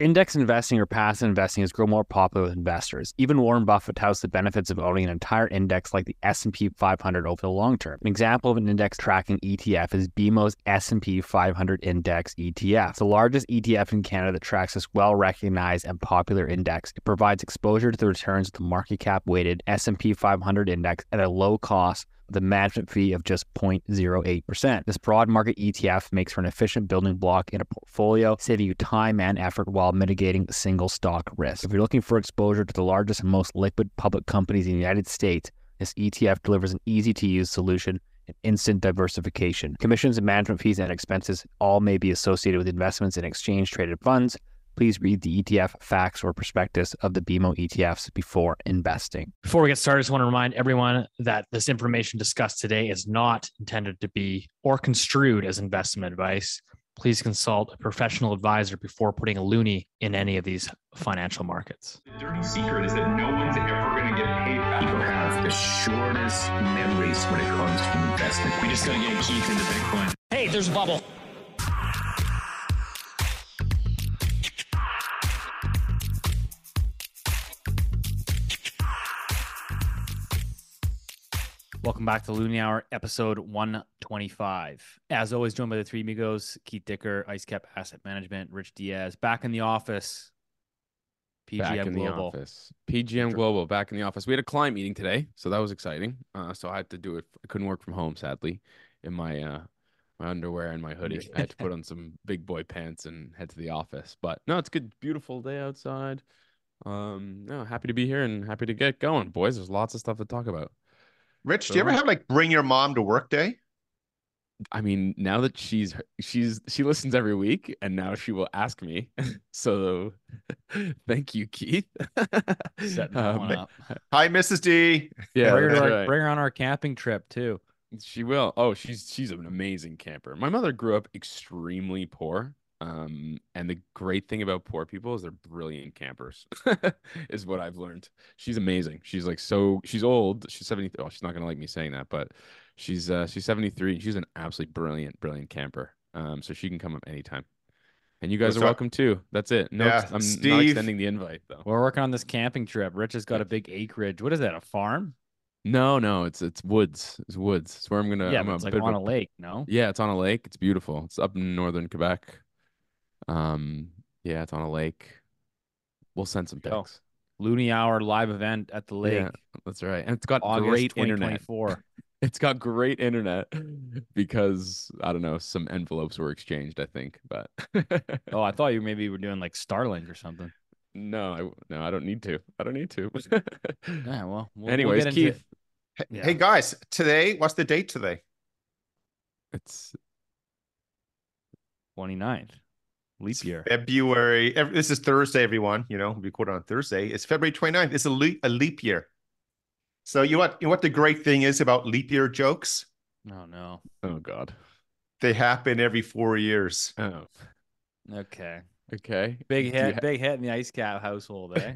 Index investing or passive investing has grown more popular with investors. Even Warren Buffett touts the benefits of owning an entire index like the S&P 500 over the long term. An example of an index tracking ETF is BMO's S&P 500 Index ETF. It's the largest ETF in Canada that tracks this well-recognized and popular index. It provides exposure to the returns of the market cap-weighted S&P 500 index at a low cost, the management fee of just 0.08%. This broad market ETF makes for an efficient building block in a portfolio, saving you time and effort while mitigating single stock risk. If you're looking for exposure to the largest and most liquid public companies in the United States, this ETF delivers an easy-to-use solution and instant diversification. Commissions and management fees and expenses all may be associated with investments in exchange-traded funds. Please read the ETF facts or prospectus of the BMO ETFs before investing. Before we get started, I just want to remind everyone that this information discussed today is not intended to be or construed as investment advice. Please consult a professional advisor before putting a loonie in any of these financial markets. The dirty secret is that no one's ever going to get paid back. People have the shortest memories when it comes to investment. We just got to get Keith into Bitcoin. Hey, there's a bubble. Welcome back to Looney Hour, episode 125. As always, joined by the three amigos, Keith Dicker, IceCap Asset Management, Rich Diaz. Back in the office, PGM Global, back in the office. We had a client meeting today, so that was exciting. So I had to do it. I couldn't work from home, sadly, in my my underwear and my hoodie. I had to put on some big boy pants and head to the office. But no, it's a good, beautiful day outside. No, happy to be here and happy to get going, boys. There's lots of stuff to talk about. Rich, do you ever have like bring your mom to work day? I mean, now that she listens every week, and now she will ask me. So, thank you, Keith. Setting that one up. Hi, Mrs. D. Yeah, bring her on our camping trip too. She will. Oh, she's an amazing camper. My mother grew up extremely poor. And the great thing about poor people is they're brilliant campers is what I've learned. She's amazing. She's like, so she's old. She's 70. Oh, she's not going to like me saying that, but she's 73. She's an absolutely brilliant camper. So she can come up anytime, and you guys are welcome too. That's it. No, yeah, I'm not extending the invite though. We're working on this camping trip. Rich has got a big acreage. What is that? A farm? No, it's woods. It's woods. It's where I'm going to, yeah, it's like on a lake. No? Yeah. It's on a lake. It's beautiful. It's up in Northern Quebec. Yeah, it's on a lake. We'll send some pics. Looney Hour live event at the lake. Yeah, that's right. And it's got great internet. It's got great internet because I don't know, some envelopes were exchanged, I think. But oh, I thought you maybe were doing like Starlink or something. No, I don't need to. Yeah, well. Anyways, we'll Keith. Hey guys, today, what's the date today? It's 29th. Leap year. February. This is Thursday, everyone. You know, recorded on Thursday. It's February 29th. It's a leap year. So you know what the great thing is about leap year jokes? Oh, no. Oh, God. They happen every 4 years. Oh. Okay. Big hit in the IceCap household, eh?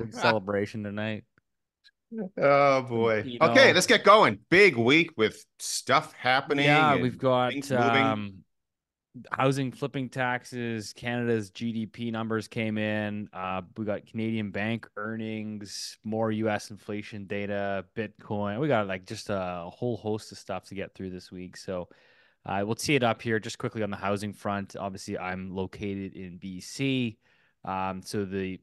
big celebration tonight. Oh, boy. You know, okay, let's get going. Big week with stuff happening. Yeah, we've got things moving. Housing flipping taxes, Canada's GDP numbers came in. We got Canadian bank earnings, more U.S. inflation data, Bitcoin. We got like just a whole host of stuff to get through this week. So we'll tee it up here just quickly on the housing front. Obviously, I'm located in BC. We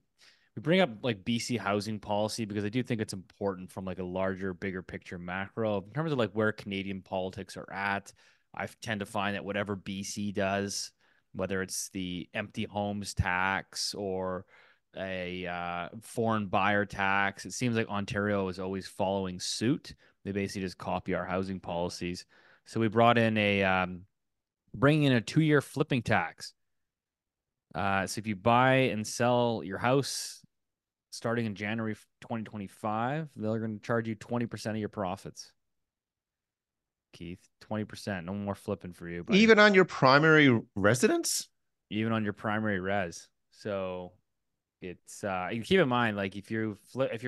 bring up like BC housing policy because I do think it's important from like a larger, bigger picture macro in terms of like where Canadian politics are at. I tend to find that whatever BC does, whether it's the empty homes tax or a foreign buyer tax, it seems like Ontario is always following suit. They basically just copy our housing policies. So we brought in a 2-year flipping tax. So if you buy and sell your house starting in January 2025, they're going to charge you 20% of your profits. Keith, 20%. No more flipping for you. Buddy. Even on your primary residence? Even on your primary res. So it's you keep in mind, like if you're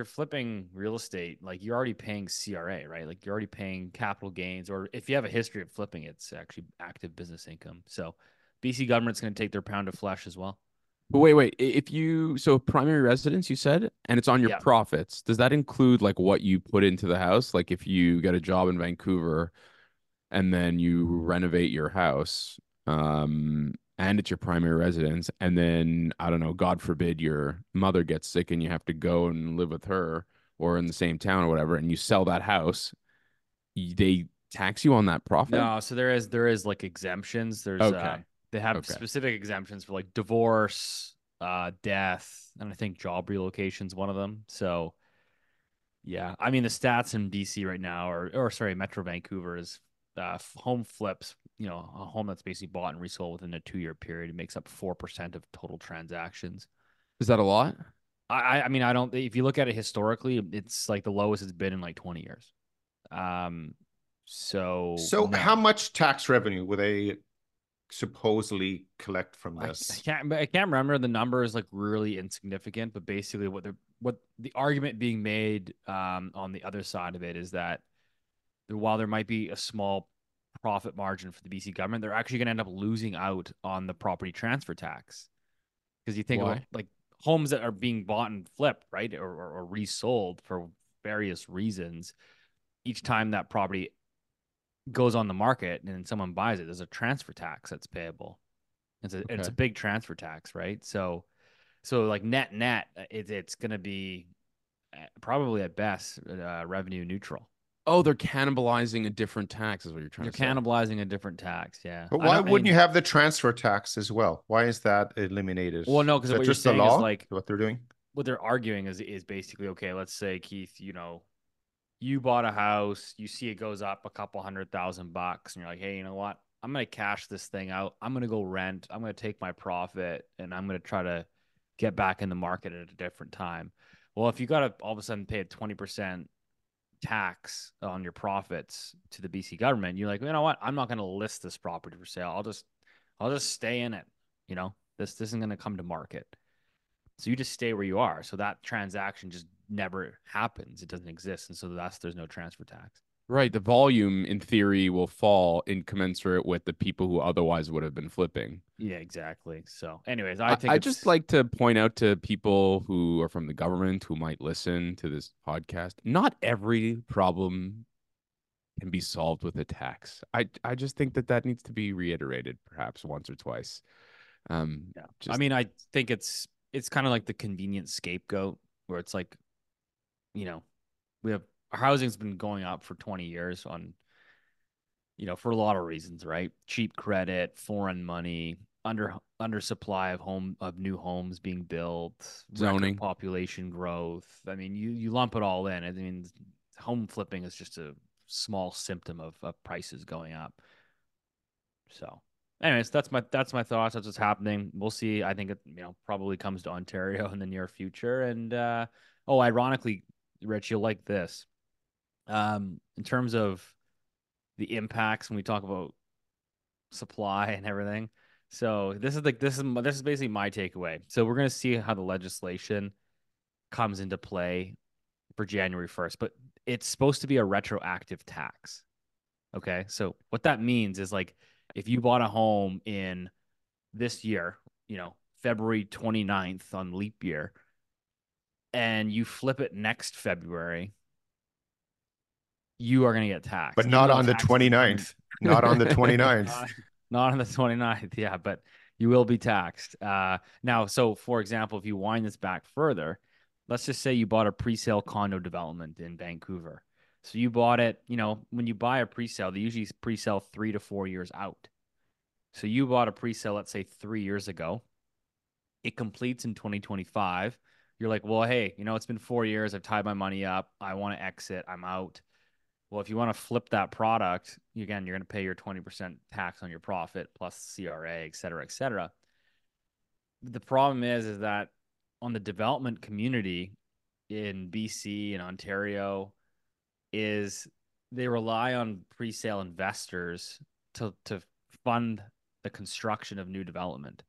flipping real estate, like you're already paying CRA, right? Like you're already paying capital gains, or if you have a history of flipping, it's actually active business income. So BC government's going to take their pound of flesh as well. Wait. If you, so primary residence, you said, and it's on your profits, does that include like what you put into the house? Like if you get a job in Vancouver and then you renovate your house, and it's your primary residence, and then, I don't know, God forbid your mother gets sick and you have to go and live with her or in the same town or whatever, and you sell that house, they tax you on that profit? No, so there is like exemptions. There's they have specific exemptions for like divorce, death, and I think job relocations, one of them. So yeah, I mean, the stats in BC right now, or sorry, Metro Vancouver is home flips, you know, a home that's basically bought and resold within a 2-year period. It makes up 4% of total transactions. Is that a lot? I mean, I don't, if you look at it historically, it's like the lowest it's been in like 20 years. So how much tax revenue would they supposedly collect from this? I can't remember. The number is like really insignificant, but basically what the argument being made on the other side of it is that while there might be a small profit margin for the BC government, they're actually going to end up losing out on the property transfer tax. Because you think about like homes that are being bought and flipped, right, or resold for various reasons, each time that property goes on the market and someone buys it, there's a transfer tax that's payable. It's a big transfer tax, right? So like net, it's going to be probably at best revenue neutral. Oh, they're cannibalizing a different tax is what you're trying to say. They're cannibalizing a different tax, yeah. But why wouldn't you have the transfer tax as well? Why is that eliminated? Well, no, because what you're saying is like what they're doing. What they're arguing is basically, okay, let's say, Keith, you know, you bought a house, you see it goes up a couple $100,000, and you're like, hey, you know what? I'm going to cash this thing out. I'm going to go rent. I'm going to take my profit, and I'm going to try to get back in the market at a different time. Well, if you got to all of a sudden pay a 20% tax on your profits to the BC government, you're like, you know what? I'm not going to list this property for sale. I'll just stay in it. You know, this isn't going to come to market. So you just stay where you are. So that transaction just never happens. It doesn't exist. And so there's no transfer tax. Right. The volume in theory will fall incommensurate with the people who otherwise would have been flipping. Yeah, exactly. So anyways, I just like to point out to people who are from the government who might listen to this podcast, not every problem can be solved with a tax. I just think that needs to be reiterated perhaps once or twice. I mean, I think it's kind of like the convenient scapegoat where it's like, you know, we have our housing's been going up for 20 years on, you know, for a lot of reasons, right? Cheap credit, foreign money, under supply of new homes being built, zoning, population growth. I mean, you lump it all in. I mean, home flipping is just a small symptom of prices going up. So anyways, that's my thoughts. That's what's happening. We'll see. I think it, you know, probably comes to Ontario in the near future. And ironically, Rich, you'll like this. In terms of the impacts when we talk about supply and everything. So this is basically my takeaway. So we're gonna see how the legislation comes into play for January 1st, but it's supposed to be a retroactive tax. Okay, so what that means is like, if you bought a home in this year, you know, February 29th on leap year, and you flip it next February, you are going to get taxed. But not on the 29th. Not on the 29th. Not on the 29th. Yeah, but you will be taxed. Now, so for example, if you wind this back further, let's just say you bought a pre-sale condo development in Vancouver. So you bought it, you know, when you buy a pre-sale, they usually pre-sale 3 to 4 years out. So you bought a pre-sale, let's say 3 years ago. It completes in 2025. You're like, well, hey, you know, it's been 4 years. I've tied my money up. I want to exit. I'm out. Well, if you want to flip that product, again, you're going to pay your 20% tax on your profit plus CRA, et cetera, et cetera. The problem is that on the development community in BC and Ontario, is they rely on pre-sale investors to fund the construction of new development.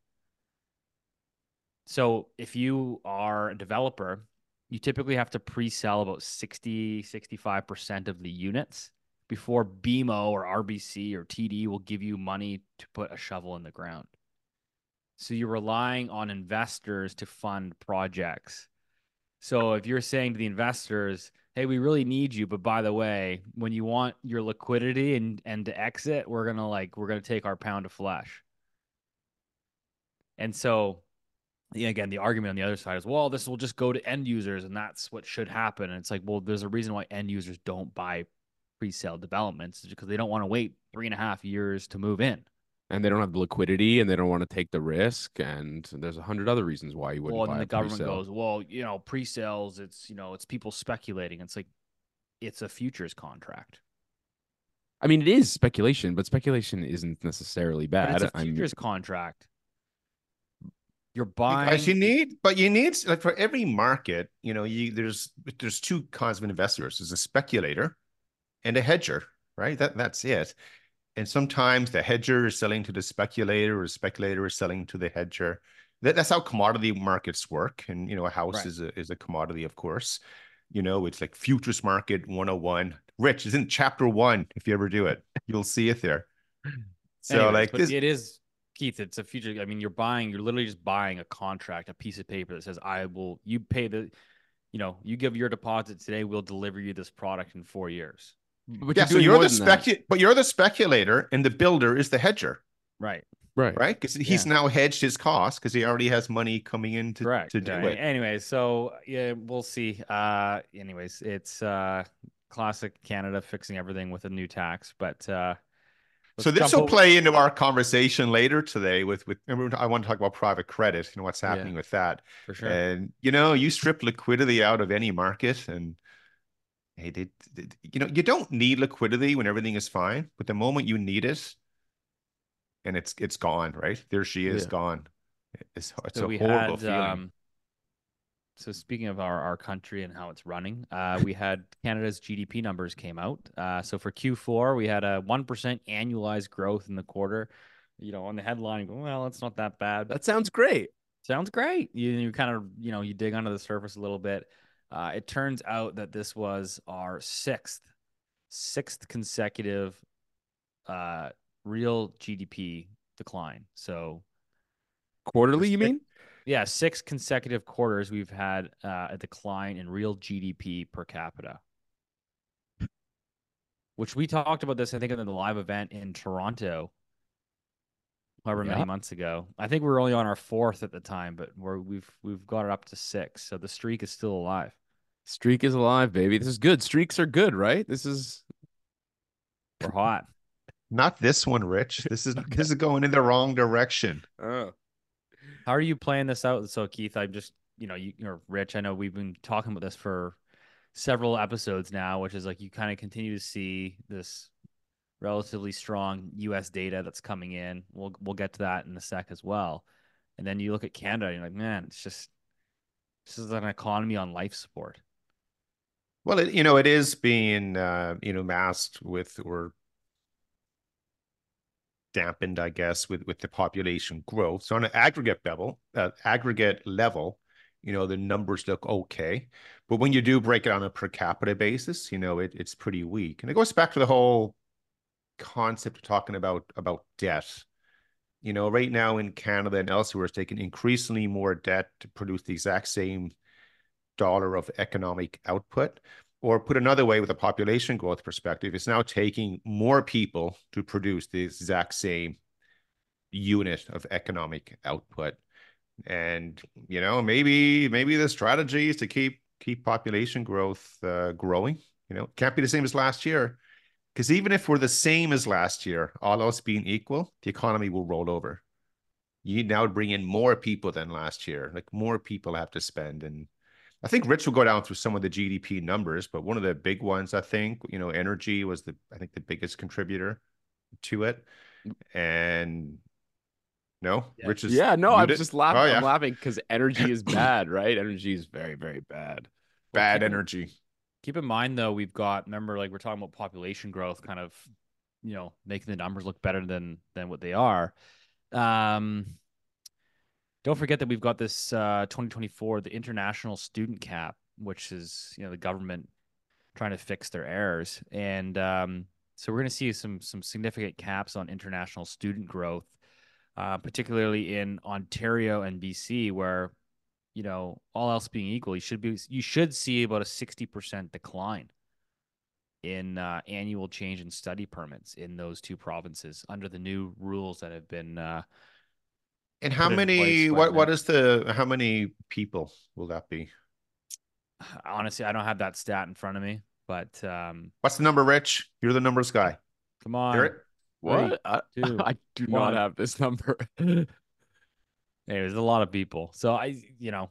So if you are a developer, you typically have to pre-sell about 65% of the units before BMO or RBC or TD will give you money to put a shovel in the ground. So you're relying on investors to fund projects. So if you're saying to the investors, hey, we really need you, but by the way, when you want your liquidity and to exit, we're going to take our pound of flesh. And so, again, the argument on the other side is, well, this will just go to end users and that's what should happen. And it's like, well, there's a reason why end users don't buy pre-sale developments, because they don't want to wait 3.5 years to move in. And they don't have the liquidity and they don't want to take the risk. And there's 100 other reasons why you wouldn't buy a pre-sale. Well, and the government goes, well, pre-sales, it's, it's people speculating. It's like, it's a futures contract. I mean, it is speculation, but speculation isn't necessarily bad. But it's a futures contract. You're buying. Because you need, like for every market, there's two kinds of investors. There's a speculator and a hedger, right? That's it. And sometimes the hedger is selling to the speculator, or the speculator is selling to the hedger. That's how commodity markets work. And, a house right. is a commodity, of course. It's like futures market 101. Rich, it's in chapter 1. If you ever do it, you'll see it there. So anyways, it is, Keith, it's a future. I mean, you're literally just buying a contract, a piece of paper that says, you pay the, you give your deposit today, we'll deliver you this product in 4 years. But yeah, you're the speculator, and the builder is the hedger, right? Because he's now hedged his costs because he already has money coming in to do it. Anyway, so yeah, we'll see. Anyways, it's classic Canada fixing everything with a new tax, but so this will play into our conversation later today. I want to talk about private credit and what's happening with that. For sure. And you strip liquidity out of any market and. Hey, you don't need liquidity when everything is fine, but the moment you need it, and it's gone, right? There she is, gone. It's a horrible feeling. So speaking of our country and how it's running, we had Canada's GDP numbers came out. So for Q4, we had a 1% annualized growth in the quarter. On the headline, well, it's not that bad. That sounds great. Sounds great. You kind of, you dig under the surface a little bit. It turns out that this was our sixth consecutive real GDP decline. So quarterly, you mean? Yeah, 6 consecutive quarters we've had a decline in real GDP per capita, which we talked about this, I think, in the live event in Toronto. However many months ago, I think we were only on our 4th at the time, but we've got it up to 6. So the streak is still alive. Streak is alive, baby. This is good. Streaks are good, right? We're hot. Not this one, Rich. This is going in the wrong direction. Oh. How are you playing this out? So Keith, I'm just you're Rich. I know we've been talking about this for several episodes now, which is like you kind of continue to see this. Relatively strong U.S. data that's coming in. We'll get to that in a sec as well. And then you look at Canada, and you're like, man, it's just this is an economy on life support. Well, it is being masked with or dampened, I guess, with the population growth. So on an aggregate level, the numbers look okay, but when you do break it on a per capita basis, it's pretty weak. And it goes back to the whole concept of talking about debt. Right now in Canada and elsewhere, it's taking increasingly more debt to produce the exact same dollar of economic output. Or put another way, with a population growth perspective, it's now taking more people to produce the exact same unit of economic output. And maybe the strategy is to keep population growth growing. It can't be the same as last year. Because even if we're the same as last year, all else being equal, the economy will roll over. You now bring in more people than last year. Like more people have to spend. And I think Rich will go down through some of the GDP numbers, but one of the big ones, I think, energy was the biggest contributor to it. And Rich is I'm just laughing. Oh, yeah. I'm laughing because energy is bad, right? Energy is very, very bad. Bad energy. Keep in mind, though, we've got, remember, like we're talking about population growth kind of, making the numbers look better than what they are. Don't forget that we've got this 2024, the international student cap, which is, the government trying to fix their errors. And so we're going to see some significant caps on international student growth particularly in Ontario and BC, where, you know, all else being equal, you should see about a 60% decline in annual change in study permits in those two provinces under the new rules that have been. And how many? What is the? How many people will that be? Honestly, I don't have that stat in front of me. But what's the number, Rich? You're the numbers guy. Come on. Hear it? What? I do not have this number. Hey, there's a lot of people. So see how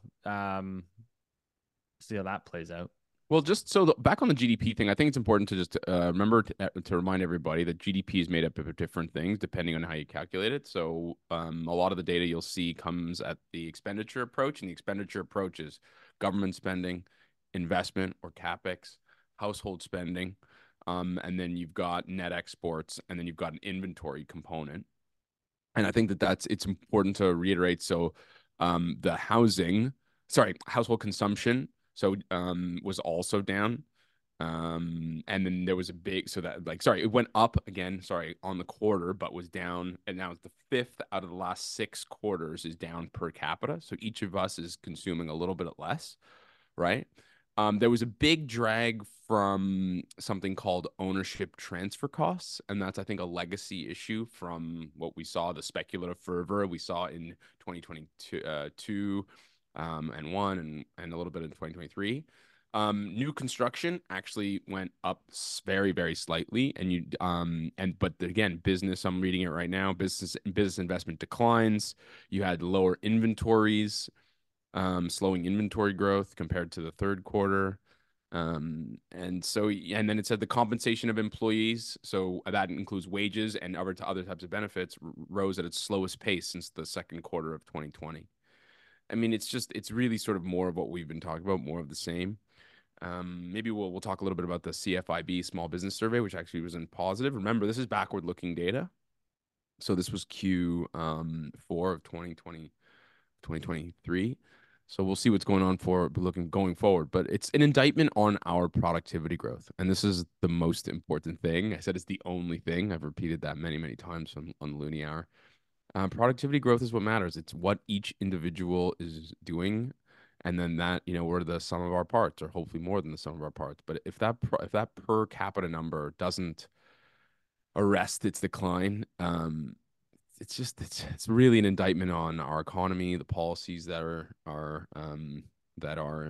that plays out. Well, just so back on the GDP thing, I think it's important to just remember to remind everybody that GDP is made up of different things depending on how you calculate it. So a lot of the data you'll see comes at the expenditure approach, and the expenditure approach is government spending, investment or CAPEX, household spending, and then you've got net exports, and then you've got an inventory component. And I think it's important to reiterate. So the household consumption, so was also down, and then there was a big, so that like, sorry, it went up again, sorry, on the quarter, but was down, and now it's the fifth out of the last six quarters is down per capita. So each of us is consuming a little bit less, right? There was a big drag from something called ownership transfer costs. And that's, I think, a legacy issue from what we saw, the speculative fervor we saw in 2022 and one and a little bit in 2023. New construction actually went up very, very slightly. And but again, business, I'm reading it right now, business investment declines. You had lower inventories. Slowing inventory growth compared to the third quarter. And then it said the compensation of employees, so that includes wages and other types of benefits, rose at its slowest pace since the second quarter of 2020. I mean, it's really sort of more of what we've been talking about, more of the same. Maybe we'll talk a little bit about the CFIB small business survey, which actually was in positive. Remember, this is backward looking data. So this was Q4 of 2023. So we'll see what's going on going forward, but it's an indictment on our productivity growth. And this is the most important thing. I said it's the only thing. I've repeated that many, many times on the Looney Hour. Productivity growth is what matters. It's what each individual is doing. And then that, you know, we're the sum of our parts, or hopefully more than the sum of our parts. But if that per capita number doesn't arrest its decline, it's really an indictment on our economy, the policies that are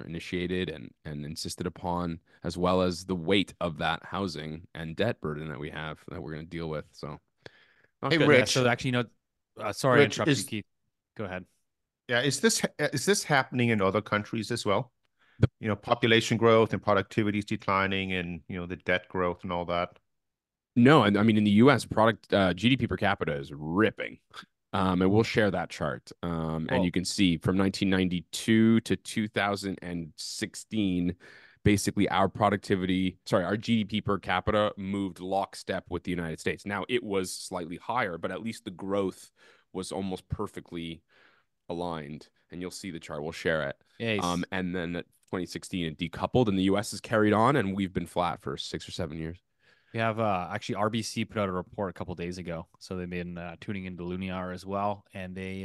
initiated and insisted upon, as well as the weight of that housing and debt burden that we have that we're going to deal with. So, okay. Hey, Rich. Yeah, so actually, no. Sorry, Rich, I interrupted you, Keith. Go ahead. Yeah, is this happening in other countries as well? You know, population growth and productivity is declining, and you know the debt growth and all that. No, I mean, in the U.S., GDP per capita is ripping. And we'll share that chart. And you can see from 1992 to 2016, basically our GDP per capita moved lockstep with the United States. Now, it was slightly higher, but at least the growth was almost perfectly aligned. And you'll see the chart. We'll share it. Nice. And then at 2016, it decoupled, and the U.S. has carried on, and we've been flat for 6 or 7 years. We have actually RBC put out a report a couple of days ago, so they've been tuning into Looney Hour as well, and they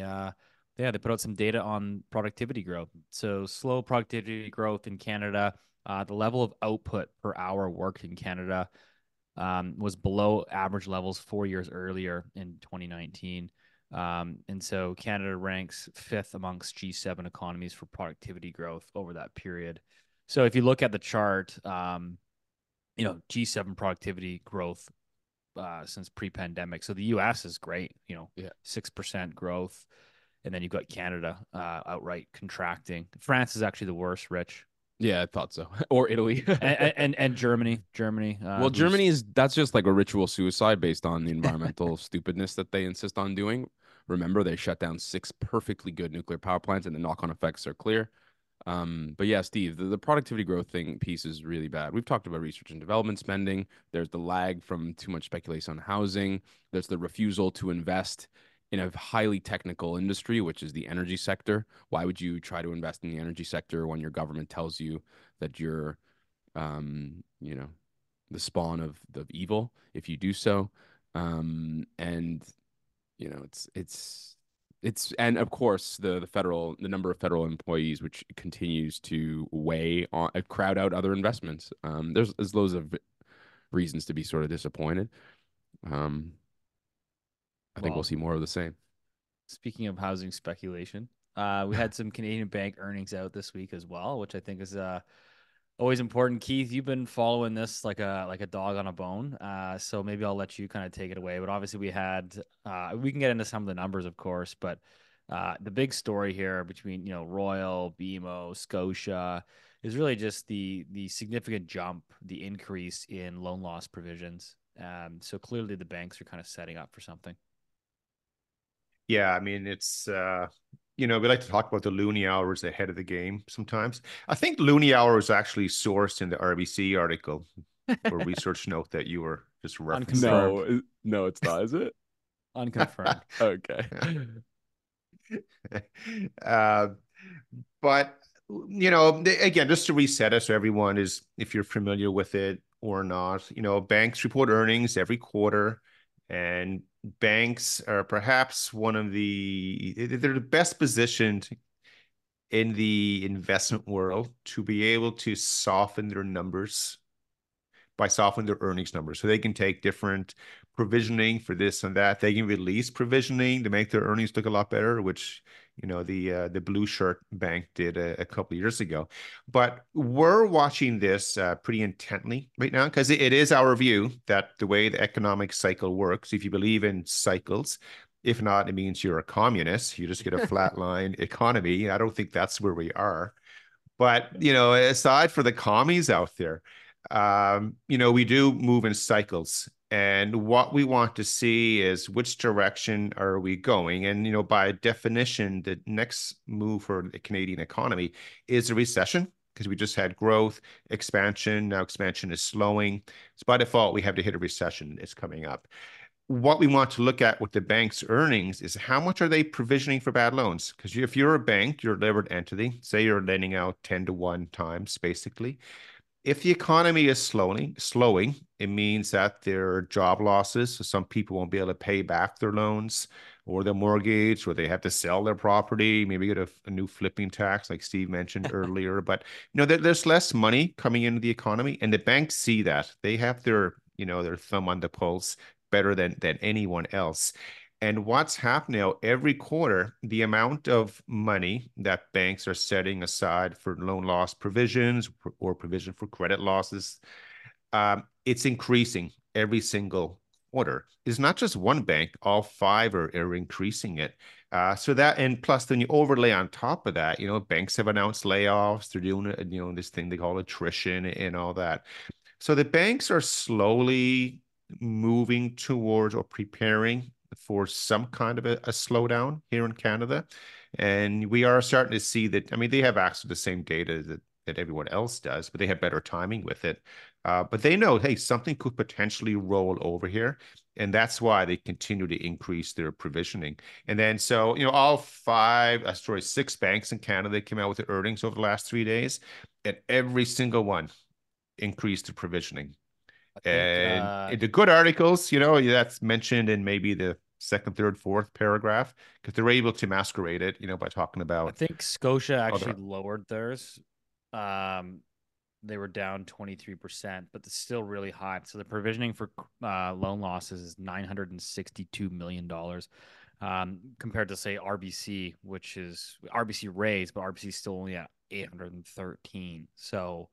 put out some data on productivity growth. So slow productivity growth in Canada, the level of output per hour worked in Canada was below average levels 4 years earlier in 2019, and so Canada ranks fifth amongst G7 economies for productivity growth over that period. So if you look at the chart. You know, G7 productivity growth since pre-pandemic. So the U.S. is great, 6% growth. And then you've got Canada outright contracting. France is actually the worst, Rich. Yeah, I thought so. Or Italy. and Germany. Well, Germany that's just like a ritual suicide based on the environmental stupidness that they insist on doing. Remember, they shut down 6 perfectly good nuclear power plants, and the knock-on effects are clear. But yeah, Steve, the productivity growth piece is really bad. We've talked about research and development spending. There's the lag from too much speculation on housing. There's the refusal to invest in a highly technical industry, which is the energy sector. Why would you try to invest in the energy sector when your government tells you that you're, the spawn of evil if you do so? And you know, it's and of course the number of federal employees, which continues to weigh on, crowd out other investments. There's loads of reasons to be sort of disappointed. I think we'll see more of the same. Speaking of housing speculation, we had some Canadian bank earnings out this week as well, which I think is always important. Keith, you've been following this like a dog on a bone. So maybe I'll let you kind of take it away. But obviously we had, we can get into some of the numbers, of course, but the big story here between, you know, Royal, BMO, Scotia is really just the significant jump, the increase in loan loss provisions. So clearly the banks are kind of setting up for something. Yeah, I mean, it's, you know, we like to talk about the loony hours ahead of the game sometimes. I think loony hour is actually sourced in the RBC article or research note that you were just referencing. No, it's not, is it? Unconfirmed. Okay. But, you know, again, just to reset us, everyone is, if you're familiar with it or not, you know, banks report earnings every quarter, and banks are perhaps they're the best positioned in the investment world to be able to soften their numbers by softening their earnings numbers. So they can take different provisioning for this and that. They can release provisioning to make their earnings look a lot better, which, you know, the blue shirt bank did a couple of years ago. But we're watching this pretty intently right now, because it is our view that the way the economic cycle works, if you believe in cycles, if not, it means you're a communist. You just get a flatline economy. I don't think that's where we are. But, you know, aside for the commies out there, you know, we do move in cycles. And what we want to see is which direction are we going? And, you know, by definition, the next move for the Canadian economy is a recession, because we just had growth, expansion. Now expansion is slowing. So by default, we have to hit a recession. It's coming up. What we want to look at with the bank's earnings is how much are they provisioning for bad loans? Because if you're a bank, you're a levered entity, say you're lending out 10-to-1 times, basically. If the economy is slowing, it means that there are job losses. So some people won't be able to pay back their loans or their mortgage, or they have to sell their property, maybe get a new flipping tax like Steve mentioned earlier. But, you know, there's less money coming into the economy, and the banks see that. They have their, you know, their thumb on the pulse better than anyone else. And what's happening now, every quarter, the amount of money that banks are setting aside for loan loss provisions or provision for credit losses, it's increasing every single quarter. It's not just one bank, all five are increasing it. So that, and plus then you overlay on top of that, you know, banks have announced layoffs, they're doing, you know, this thing they call attrition and all that. So the banks are slowly moving towards or preparing for some kind of a slowdown here in Canada. And we are starting to see that, I mean, they have access to the same data that everyone else does, but they have better timing with it. But they know, hey, something could potentially roll over here. And that's why they continue to increase their provisioning. And then, so, you know, all six banks in Canada came out with their earnings over the last 3 days, and every single one increased the provisioning. And the good articles, you know, that's mentioned in maybe the second, third, fourth paragraph, because they're able to masquerade it, you know, by talking about. I think Scotia actually lowered theirs. They were down 23%, but it's still really high. So the provisioning for loan losses is $962 million compared to, say, RBC, which is RBC raised, but RBC is still only at 813. So.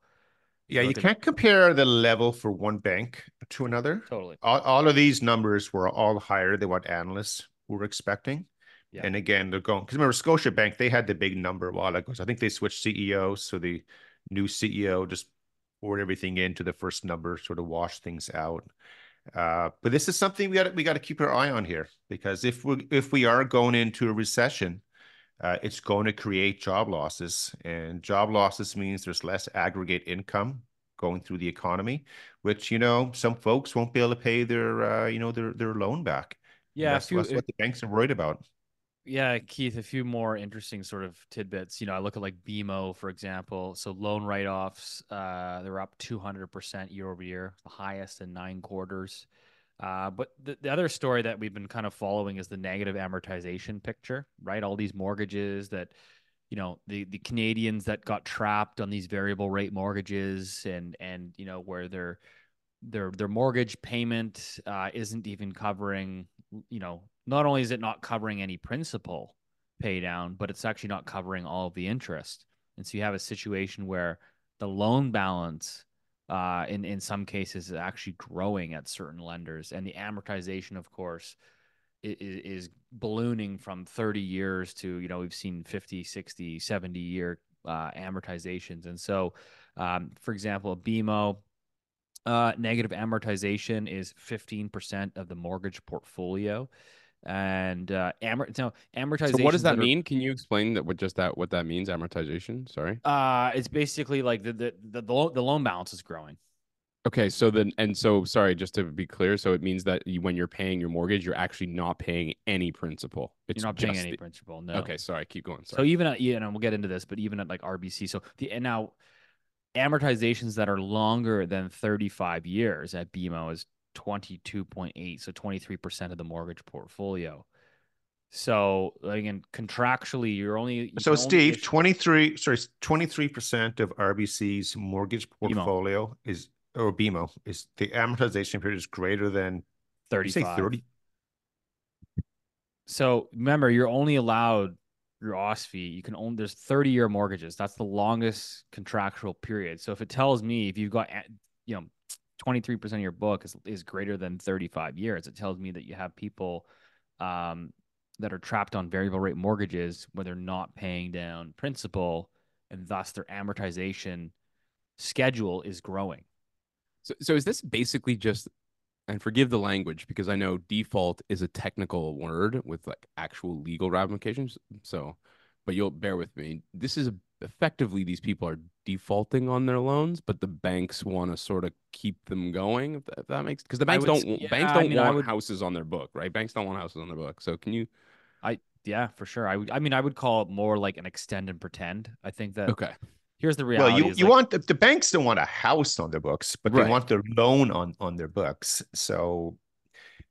Yeah, you can't compare the level for one bank to another. Totally. All of these numbers were all higher than what analysts were expecting. Yeah. And again, they're going, because remember, Scotiabank, they had the big number a while ago. So I think they switched CEO. So the new CEO just poured everything into the first number, sort of washed things out. But this is something we got to keep our eye on here, because if we are going into a recession, it's going to create job losses, and job losses means there's less aggregate income going through the economy, which, you know, some folks won't be able to pay their loan back. Yeah, that's what the banks are worried about. Yeah, Keith, a few more interesting sort of tidbits. You know, I look at like BMO, for example. So loan write-offs, they're up 200% year over year, the highest in 9 quarters. But the other story that we've been kind of following is the negative amortization picture, right? All these mortgages that, you know, the Canadians that got trapped on these variable rate mortgages, and you know, where their mortgage payment isn't even covering, you know, not only is it not covering any principal pay down, but it's actually not covering all of the interest. And so you have a situation where the loan balance in some cases is actually growing at certain lenders, and the amortization, of course, is ballooning from 30 years to, you know, we've seen 50, 60, 70 year amortizations. And so, for example, BMO negative amortization is 15% of the mortgage portfolio. And amortization. So what does that mean? Can you explain that? What that means? Amortization. Sorry. It's basically like the loan balance is growing. Okay. So then, and so, sorry, just to be clear. So it means that you, when you're paying your mortgage, you're actually not paying any principal. You're not paying any principal. No. Okay. Sorry. Keep going. Sorry. So even at, you know, we'll get into this, but even at like RBC. So now amortizations that are longer than 35 years at BMO is 22.8, so 23% of the mortgage portportfolio. So again, contractually, you're only so Steve 23% of RBC's mortgage portfolio BMO. Is or BMO is the amortization period is greater than 30. So remember, you're only allowed your OSFI. You can own there's 30-year mortgages. That's the longest contractual period. So if it tells me if you've got, you know, 23% of your book is greater than 35 years. It tells me that you have people that are trapped on variable rate mortgages where they're not paying down principal, and thus their amortization schedule is growing. So is this basically just, and forgive the language because I know default is a technical word with like actual legal ramifications. So, but you'll bear with me. This is effectively these people are defaulting on their loans, but the banks want to sort of keep them going, if that makes, because the banks don't want houses on their book, right? Banks don't want houses on their book. So can you, yeah, for sure. I would call it more like an extend and pretend. I think that, okay, here's the reality. Well, you want the banks don't want a house on their books, but right, they want their loan on their books. So,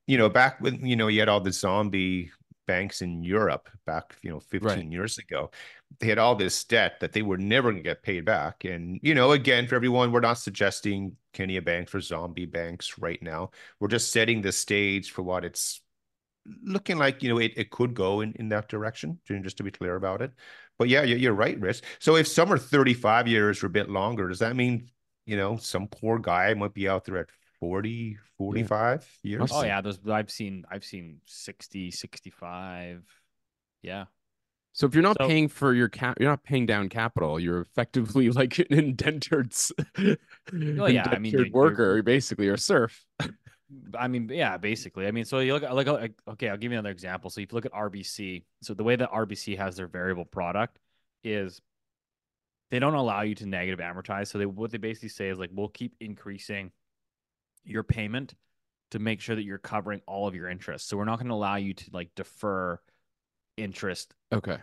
you know, back when, you know, you had all the zombie banks in Europe back, you know, 15 right, years ago, they had all this debt that they were never going to get paid back. And, you know, again, for everyone, we're not suggesting Kenya banks or zombie banks right now. We're just setting the stage for what it's looking like, you know, it could go in that direction, just to be clear about it. But yeah, you're right, Rich. So if some are 35 years or a bit longer, does that mean, you know, some poor guy might be out there at 40, 45 yeah, years? Oh yeah, those I've seen 60, 65. Yeah. So if you're not paying for your you're not paying down capital, you're effectively like an indentured, I mean, worker basically, or serf. I mean, yeah, basically. I mean, so you look at, like, okay, I'll give you another example. So if you look at RBC, so the way that RBC has their variable product is they don't allow you to negative amortize. So what they basically say is like, we'll keep increasing your payment to make sure that you're covering all of your interest. So we're not going to allow you to like defer interest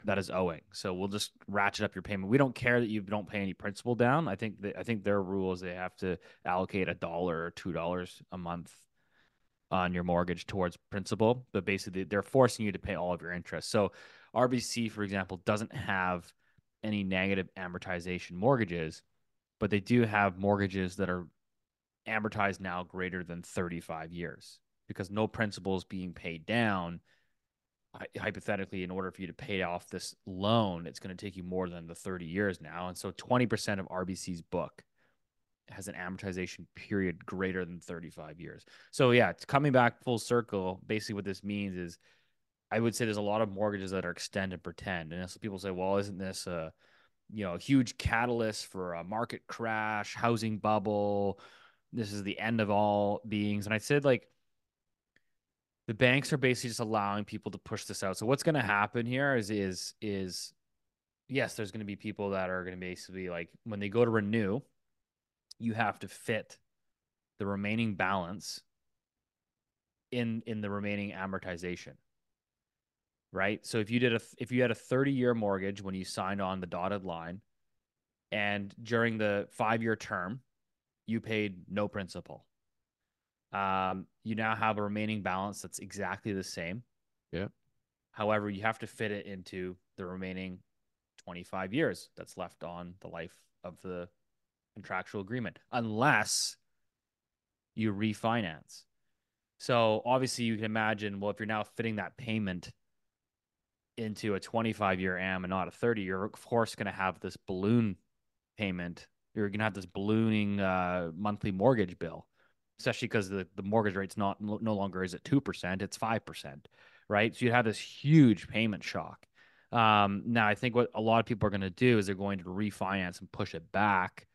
that is owing. So we'll just ratchet up your payment. We don't care that you don't pay any principal down. I think their rule is they have to allocate $1 or $2 a month on your mortgage towards principal, but basically they're forcing you to pay all of your interest. So RBC, for example, doesn't have any negative amortization mortgages, but they do have mortgages that are amortized now greater than 35 years because no principal is being paid down. Hypothetically, in order for you to pay off this loan, it's going to take you more than the 30 years now. And so 20% of RBC's book has an amortization period greater than 35 years. So yeah, it's coming back full circle. Basically what this means is I would say there's a lot of mortgages that are extend and pretend. And so people say, well, isn't this a, you know, a huge catalyst for a market crash, housing bubble? This is the end of all beings. And I said, like, the banks are basically just allowing people to push this out. So what's going to happen here is yes, there's going to be people that are going to basically, like, when they go to renew, you have to fit the remaining balance in the remaining amortization, right? So if you had a 30-year mortgage when you signed on the dotted line, and during the 5-year term, you paid no principal. You now have a remaining balance that's exactly the same. Yeah. However, you have to fit it into the remaining 25 years that's left on the life of the contractual agreement, unless you refinance. So obviously you can imagine, well, if you're now fitting that payment into a 25-year AM and not a 30, you're of course going to have this balloon payment. You're going to have this ballooning monthly mortgage bill, especially because the mortgage rate's no longer is at 2%, it's 5%, right? So you have this huge payment shock. Now, I think what a lot of people are going to do is they're going to refinance and push it back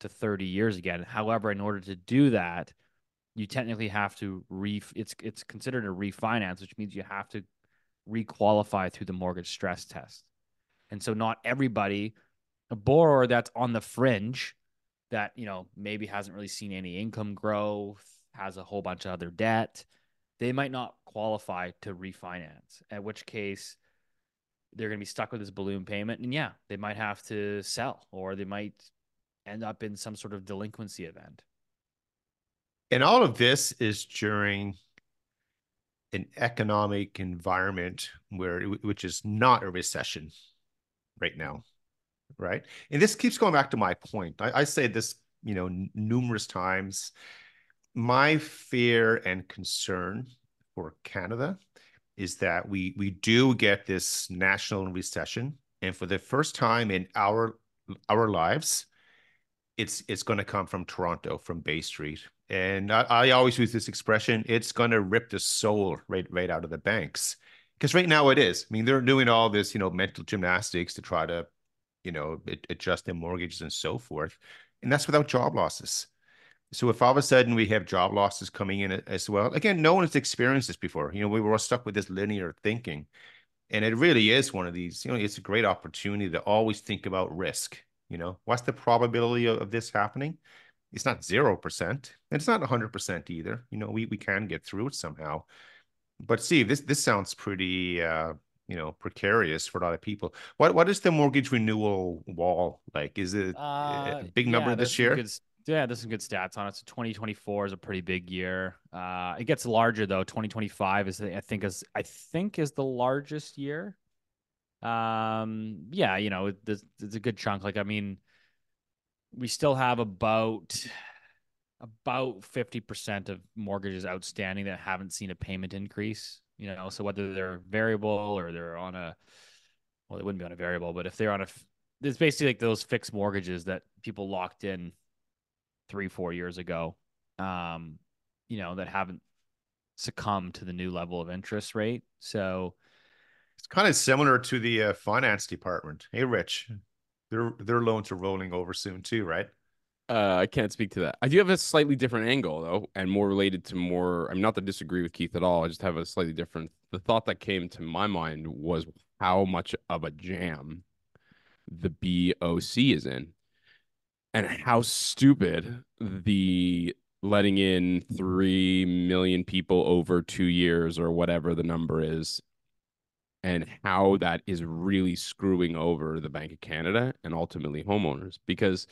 to 30 years again. However, in order to do that, you technically have to it's considered a refinance, which means you have to requalify through the mortgage stress test. And so not everybody, a borrower that's on the fringe that, you know, maybe hasn't really seen any income growth, has a whole bunch of other debt, they might not qualify to refinance, at which case they're going to be stuck with this balloon payment. And yeah, they might have to sell, or they might end up in some sort of delinquency event. And all of this is during an economic environment which is not a recession right now, right? And this keeps going back to my point. I say this, you know, numerous times. My fear and concern for Canada is that we do get this national recession, and for the first time in our lives, it's going to come from Toronto, from Bay Street. And I always use this expression, it's going to rip the soul right out of the banks. Because right now it is. I mean, they're doing all this, you know, mental gymnastics to try to, you know, adjust their mortgages and so forth. And that's without job losses. So if all of a sudden we have job losses coming in as well, again, no one has experienced this before. You know, we were all stuck with this linear thinking. And it really is one of these, you know, it's a great opportunity to always think about risk. You know, what's the probability of this happening? It's not 0%, and it's not 100% either. You know, we can get through it somehow. But Steve, this sounds pretty, you know, precarious for a lot of people. What is the mortgage renewal wall like? Is it a big number this year? There's some good stats on it. So 2024 is a pretty big year. It gets larger though. 2025 is I think is the largest year. Yeah, you know, it's a good chunk. Like, I mean, we still have about 50% of mortgages outstanding that haven't seen a payment increase, you know, so whether they're variable or they're on a, well, they wouldn't be on a variable, but if they're on a, it's basically like those fixed mortgages that people locked in 3-4 years ago, you know, that haven't succumbed to the new level of interest rate. So it's kind of similar to the finance department. Hey, Rich, their loans are rolling over soon too, right? I can't speak to that. I do have a slightly different angle though, and more related to more. I'm not to disagree with Keith at all. I just have a slightly different. The thought that came to my mind was how much of a jam the BOC is in, and how stupid the letting in 3 million people over 2 years or whatever the number is. And how that is really screwing over the Bank of Canada and ultimately homeowners. Because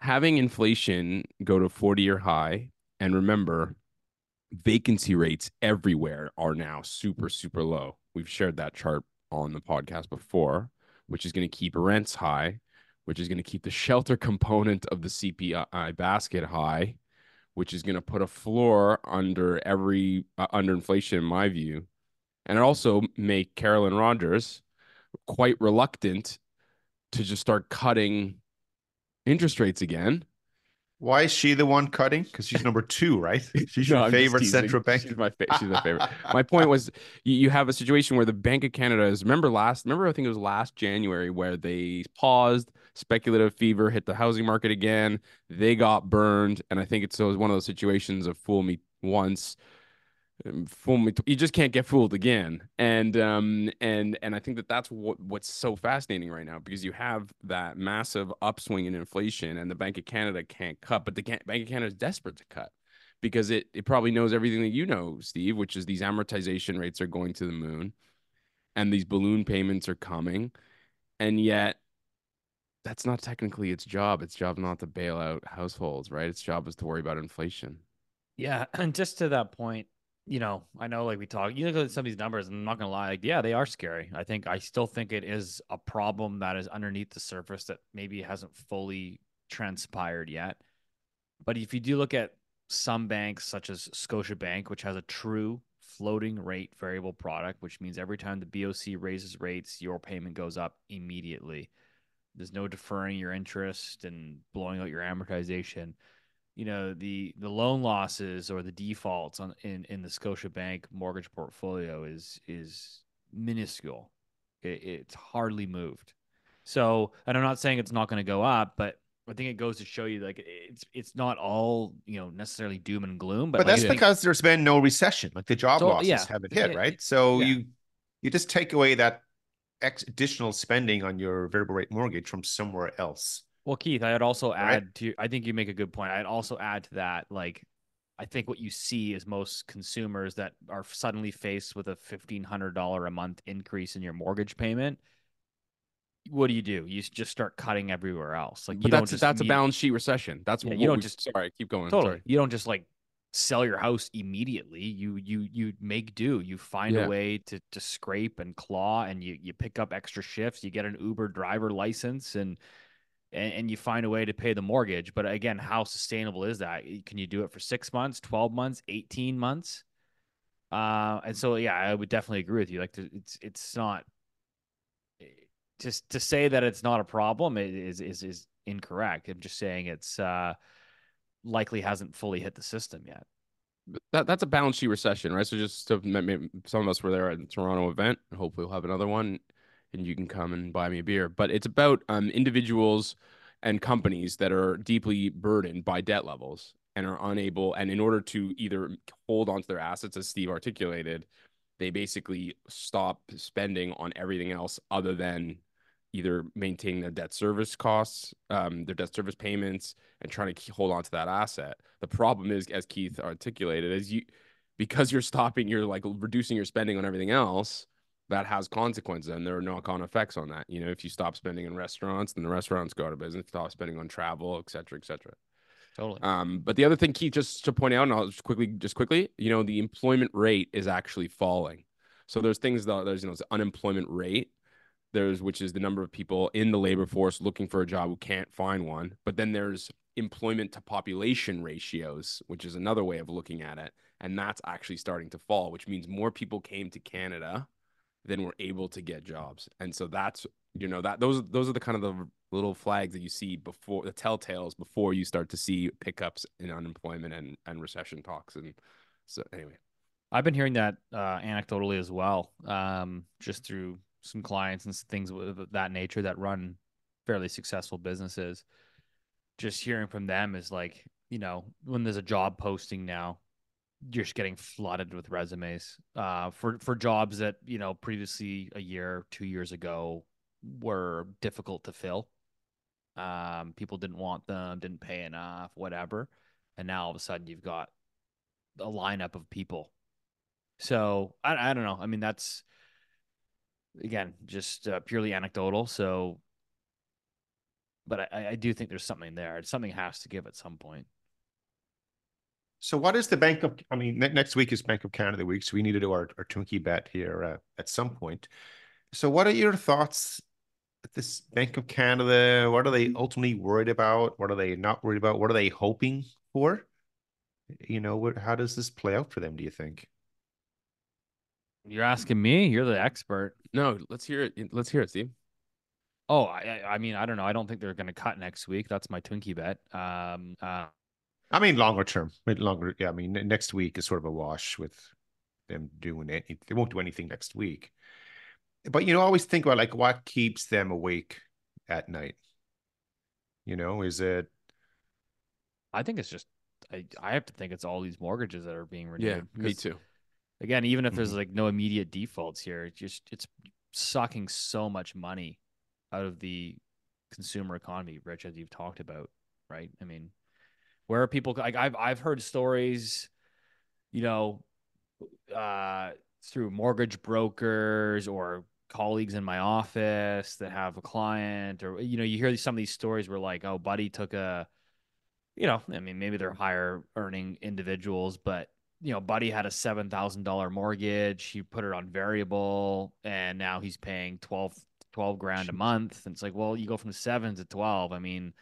having inflation go to 40-year high, and remember, vacancy rates everywhere are now super, super low. We've shared that chart on the podcast before, which is going to keep rents high, which is going to keep the shelter component of the CPI basket high, which is going to put a floor under every under inflation, in my view. And it also make Carolyn Rogers quite reluctant to just start cutting interest rates again. Why is she the one cutting? Because she's number two, right? She's your favorite central bank. She's my favorite. My point was, you have a situation where the Bank of Canada is, remember I think it was last January where they paused, speculative fever hit the housing market again. They got burned. And I think it was one of those situations of fool me once, you just can't get fooled again. And and I think that's what's so fascinating right now, because you have that massive upswing in inflation and the Bank of Canada can't cut, but the Bank of Canada is desperate to cut because it probably knows everything that you know, Steve, which is these amortization rates are going to the moon and these balloon payments are coming. And yet that's not technically its job. Its job not to bail out households, right? Its job is to worry about inflation. Yeah. And just to that point, you know, I know like we talk, you look at some of these numbers and I'm not going to lie, like, yeah, they are scary. I think, I still think it is a problem that is underneath the surface that maybe hasn't fully transpired yet. But if you do look at some banks such as Scotiabank, which has a true floating rate variable product, which means every time the BOC raises rates, your payment goes up immediately. There's no deferring your interest and blowing out your amortization. You know, the loan losses or the defaults on in the Scotiabank mortgage portfolio is minuscule. It's hardly moved. So, and I'm not saying it's not going to go up, but I think it goes to show you, like, it's not all, you know, necessarily doom and gloom. But that's because there's been no recession. Like, the job losses haven't hit, right? So you just take away that additional spending on your variable rate mortgage from somewhere else. Well, Keith, I'd also add to, I think you make a good point. I'd also add to that, like, I think what you see is most consumers that are suddenly faced with a $1,500 a month increase in your mortgage payment. What do? You just start cutting everywhere else. Like, you that's a balance sheet recession. That's what you don't just. Sorry, keep going. Totally, you don't just like sell your house immediately. You make do. You find a way to scrape and claw, and you pick up extra shifts. You get an Uber driver license, and you find a way to pay the mortgage. But again, how sustainable is that? Can you do it for 6 months, 12 months, 18 months? And so I would definitely agree with you. Like, it's not. Just to say that it's not a problem is incorrect. I'm just saying it's likely hasn't fully hit the system yet. That's a balance sheet recession, right? So just to, maybe some of us were there at the Toronto event. Hopefully we'll have another one, and you can come and buy me a beer. But it's about individuals and companies that are deeply burdened by debt levels and are unable, and in order to either hold onto their assets, as Steve articulated, they basically stop spending on everything else other than either maintaining their debt service costs, their debt service payments, and trying to hold on to that asset. The problem is, as Keith articulated, is because you're stopping, you're like reducing your spending on everything else, that has consequences, and there are knock-on effects on that. You know, if you stop spending in restaurants, then the restaurants go out of business. Stop spending on travel, et cetera, et cetera. Totally. But the other thing, Keith, just to point out, and I'll just quickly, you know, the employment rate is actually falling. So there's things that there's, you know, it's unemployment rate. There's, which is the number of people in the labor force looking for a job who can't find one. But then there's employment to population ratios, which is another way of looking at it. And that's actually starting to fall, which means more people came to Canada than were able to get jobs. And so that's, you know, that those are the kind of the little flags that you see before the telltales, before you start to see pickups in unemployment and recession talks. And so anyway, I've been hearing that anecdotally as well, just through some clients and things of that nature that run fairly successful businesses. Just hearing from them is like, you know, when there's a job posting now, you're just getting flooded with resumes for jobs that, you know, previously a year, 2 years ago were difficult to fill. People didn't want them, didn't pay enough, whatever. And now all of a sudden you've got a lineup of people. So I don't know. I mean, that's, again, just purely anecdotal. So, but I do think there's something there. Something has to give at some point. So what is the Bank of, I mean, next week is Bank of Canada week, so we need to do our Twinkie bet here at some point. So what are your thoughts at this Bank of Canada? What are they ultimately worried about? What are they not worried about? What are they hoping for? You know, how does this play out for them, do you think? You're asking me? You're the expert. No, let's hear it. Let's hear it, Steve. Oh, I mean, I don't know. I don't think they're going to cut next week. That's my Twinkie bet. I mean, longer term, longer. Yeah, I mean, next week is sort of a wash with them doing it. They won't do anything next week. But, you know, always think about, like, what keeps them awake at night? You know, is it? I think it's just, I have to think it's all these mortgages that are being renewed. Yeah, me too. Again, even if there's like no immediate defaults here, it's sucking so much money out of the consumer economy, Rich, as you've talked about, right? I mean, where are people, like, I've heard stories, you know, through mortgage brokers or colleagues in my office that have a client, or, you know, you hear some of these stories where, like, oh, buddy took a you know, I mean, maybe they're higher earning individuals, but, you know, Buddy had a $7,000 mortgage. He put it on variable and now he's paying 12 grand a month. And it's like, well, you go from 7 to 12. I mean,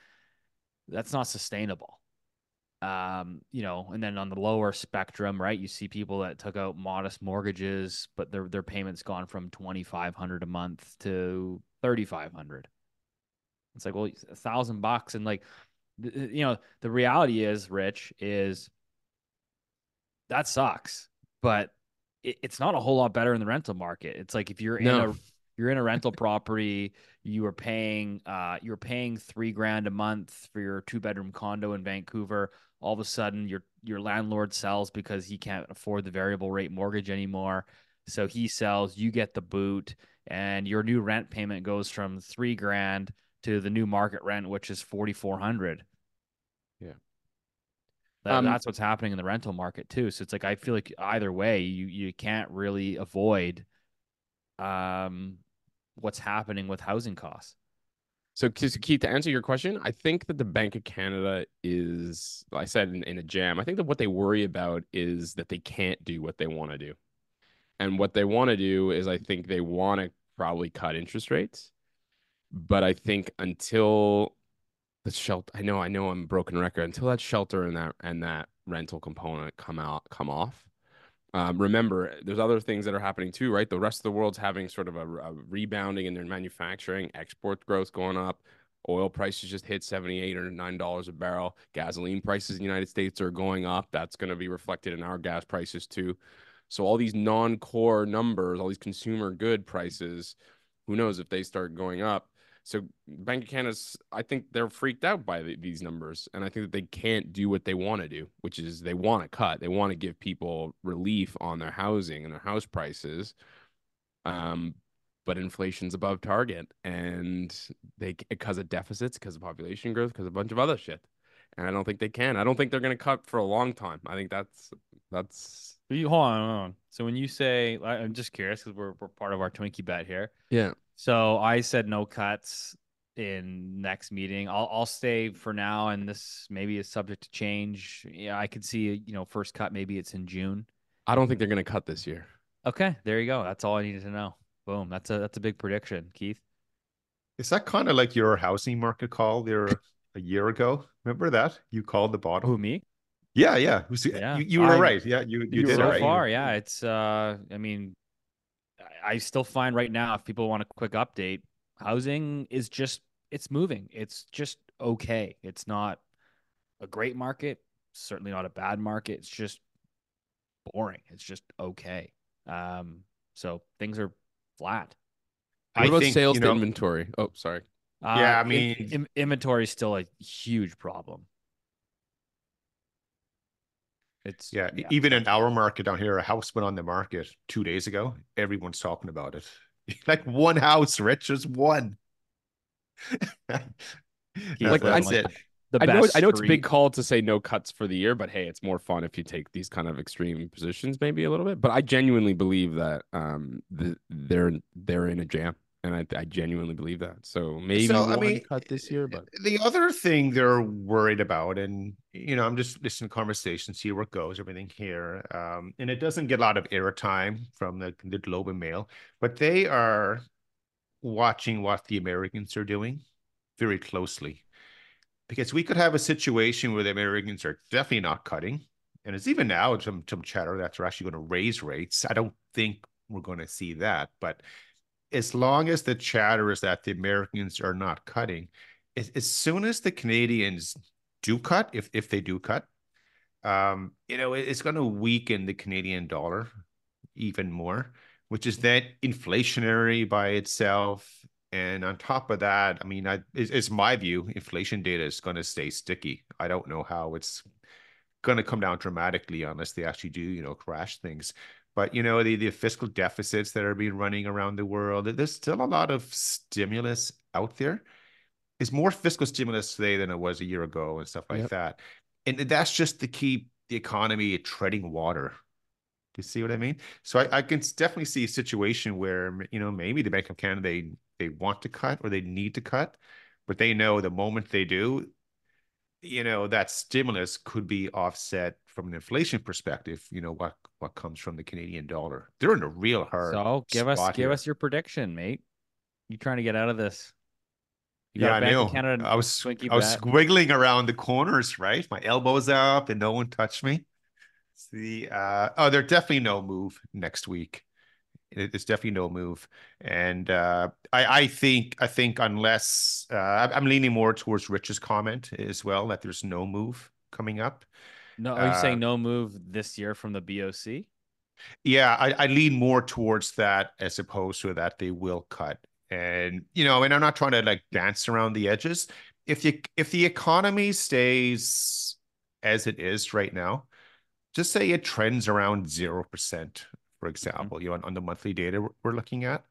that's not sustainable. You know, and then on the lower spectrum, right, you see people that took out modest mortgages, but their payment's gone from $2,500 a month to $3,500. It's like, well, $1,000 and like, you know, the reality is, Rich, is that sucks, but it's not a whole lot better in the rental market. It's like if you're in a rental property, you were paying $3,000 a month for your 2-bedroom condo in Vancouver. All of a sudden your landlord sells because he can't afford the variable rate mortgage anymore. So he sells, you get the boot, and your new rent payment goes from $3,000 to the new market rent, which is $4,400. Yeah. That's what's happening in the rental market too. So it's like, I feel like either way, you can't really avoid what's happening with housing costs. So Keith, to answer your question, I think that the Bank of Canada is, I said in a jam, I think that what they worry about is that they can't do what they want to do. And what they want to do is, I think they want to probably cut interest rates. But I think until the shelter, I know I'm a broken record, until that shelter and that rental component come off. Remember, there's other things that are happening too, right? The rest of the world's having sort of a rebounding in their manufacturing, export growth going up. Oil prices just hit $78 or $9 a barrel. Gasoline prices in the United States are going up. That's going to be reflected in our gas prices too. So all these non-core numbers, all these consumer good prices, who knows if they start going up. So Bank of Canada's, I think they're freaked out by these numbers. And I think that they can't do what they want to do, which is they want to cut. They want to give people relief on their housing and their house prices. But inflation's above target. And because of deficits, because of population growth, because of a bunch of other shit. And I don't think they can. I don't think they're going to cut for a long time. I think that's. Hold on. So when you say, I'm just curious because we're part of our Twinkie bet here. Yeah. So I said no cuts in next meeting. I'll stay for now, and this maybe is subject to change. Yeah, I could see, you know, first cut, maybe it's in June. I don't think they're going to cut this year. Okay, there you go. That's all I needed to know. Boom. That's a big prediction, Keith. Is that kind of like your housing market call there a year ago? Remember that? You called the bottom. Who, me? Yeah. You were right. Yeah, you did so right. So far, yeah. It's, I mean, I still find right now, if people want a quick update, housing is just, it's moving. It's just okay. It's not a great market, certainly not a bad market. It's just boring. It's just okay. So things are flat. What about sales to inventory? Oh, sorry. Yeah, I mean, inventory is still a huge problem. It's, yeah, even in our market down here, a house went on the market 2 days ago. Everyone's talking about it. Like one house, Rich, just one. Like that's it. I know it's a big call to say no cuts for the year, but hey, it's more fun if you take these kind of extreme positions, maybe a little bit. But I genuinely believe that they're in a jam. And I genuinely believe that. So maybe cut this year. But the other thing they're worried about, and, you know, I'm just listening to conversations, see where it goes, everything here. And it doesn't get a lot of airtime from the Globe and Mail, but they are watching what the Americans are doing very closely. Because we could have a situation where the Americans are definitely not cutting. And it's even now some chatter that they're actually going to raise rates. I don't think we're going to see that, but as long as the chatter is that the Americans are not cutting, as soon as the Canadians do cut, if they do cut, you know, it's going to weaken the Canadian dollar even more, which is then inflationary by itself. And on top of that, I mean, it's my view, inflation data is going to stay sticky. I don't know how it's going to come down dramatically unless they actually do, you know, crash things. But, you know, the fiscal deficits that are being running around the world, there's still a lot of stimulus out there. It's more fiscal stimulus today than it was a year ago and stuff like that. And that's just to keep the economy treading water. You see what I mean? So I can definitely see a situation where, you know, maybe the Bank of Canada, they want to cut or they need to cut, but they know the moment they do, you know, that stimulus could be offset from an inflation perspective, you know, what comes from the Canadian dollar. They're in a real hard spot. Give us your prediction, mate. You're trying to get out of this. Yeah, I know. I was squiggling around the corners, right? My elbows up and no one touched me. There's definitely no move next week. It's definitely no move. And I think unless I'm leaning more towards Rich's comment as well, that there's no move coming up. No, are you saying no move this year from the BOC? Yeah, I lean more towards that as opposed to that they will cut. And, you know, and I'm not trying to like dance around the edges. If the economy stays as it is right now, just say it trends around 0%, for example, you know, on the monthly data we're looking at,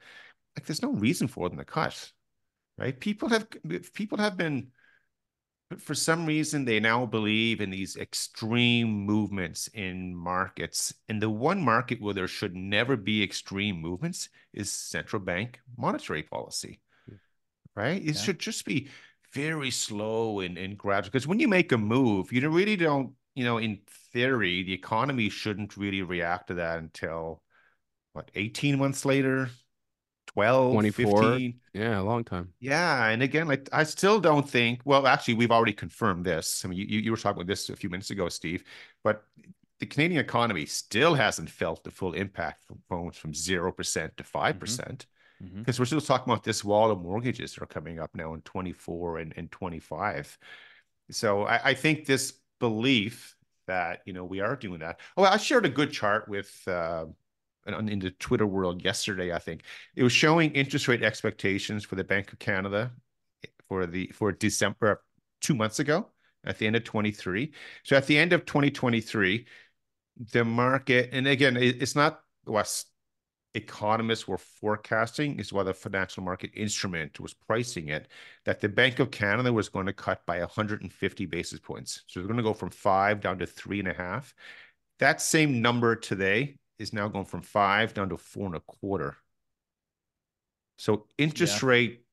like there's no reason for them to cut, right? People have been, for some reason, they now believe in these extreme movements in markets. And the one market where there should never be extreme movements is central bank monetary policy, right? It should just be very slow and gradual. Because when you make a move, you really don't, you know, in theory, the economy shouldn't really react to that until, what, 18 months later? 12, 24. 15. Yeah, a long time. Yeah. And again, like I still don't think, well, actually, we've already confirmed this. I mean, you were talking about this a few minutes ago, Steve, but the Canadian economy still hasn't felt the full impact from 0% to 5%, because we're still talking about this wall of mortgages that are coming up now in 24 and 25. So I think this belief that, you know, we are doing that. Oh, I shared a good chart with, in the Twitter world yesterday, I think it was showing interest rate expectations for the Bank of Canada for December, 2 months ago, at the end of 23. So at the end of 2023, the market, and again, it's not what economists were forecasting, it's what the financial market instrument was pricing it, that the Bank of Canada was going to cut by 150 basis points. So they're going to go from 5 down to 3.5. That same number today is now going from 5 down to 4.25. So interest rate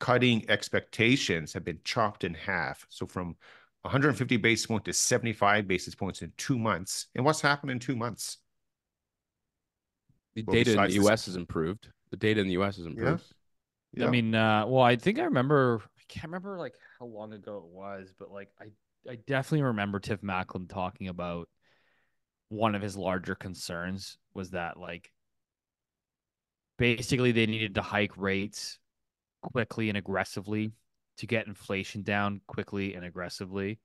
cutting expectations have been chopped in half. So from 150 basis points to 75 basis points in 2 months. And what's happened in 2 months? The data in the U.S. has improved. Yeah. I mean, well, I think I remember, I can't remember like how long ago it was, but like I definitely remember Tiff Macklem talking about one of his larger concerns was that like basically they needed to hike rates quickly and aggressively to get inflation down quickly and aggressively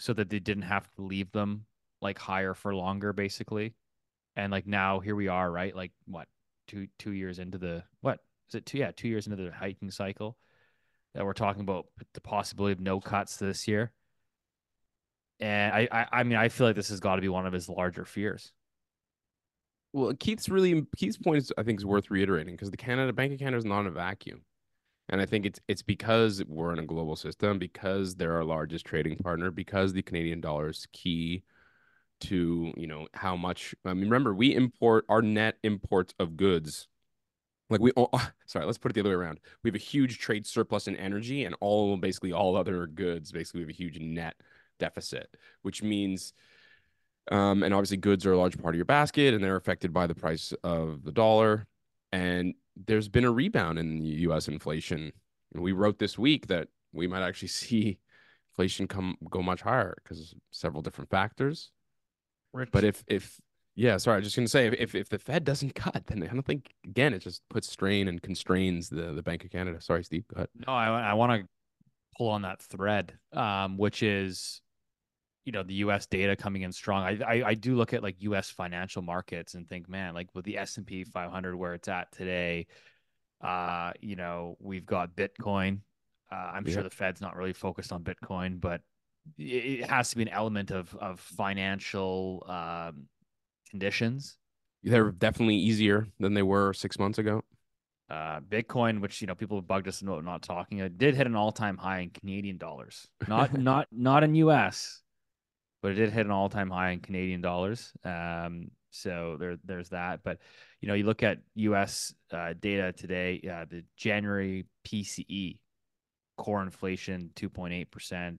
so that they didn't have to leave them like higher for longer basically. And like now here we are, right? Like what, two years into the, what is it? 2 years into the hiking cycle that we're talking about the possibility of no cuts this year. And I mean, I feel like this has got to be one of his larger fears. Well, Keith's point is, I think, is worth reiterating, because the Bank of Canada is not in a vacuum, and I think it's because we're in a global system, because they're our largest trading partner, because the Canadian dollar is key to, you know, how much. I mean, remember, we import our net imports of goods. Like let's put it the other way around. We have a huge trade surplus in energy, and all other goods. Basically, we have a huge net deficit, which means and obviously goods are a large part of your basket, and they're affected by the price of the dollar. And there's been a rebound in U.S. inflation, and we wrote this week that we might actually see inflation go much higher because of several different factors, Rich. But I'm just gonna say, if the Fed doesn't cut, then I don't think, again, it just puts strain and constrains the Bank of Canada. Sorry, Steve, go ahead. No, I want to pull on that thread, which is, you know, the U.S. data coming in strong. I do look at like U.S. financial markets and think, man, like with the S&P 500 where it's at today, you know, we've got Bitcoin. I'm sure the Fed's not really focused on Bitcoin, but it has to be an element of financial conditions. They're definitely easier than they were 6 months ago. Bitcoin, which, you know, people have bugged us about not talking, it did hit an all-time high in Canadian dollars, not in U.S., but it did hit an all-time high in Canadian dollars. So there's that. But, you know, you look at U.S. Data today, the January PCE core inflation 2.8%.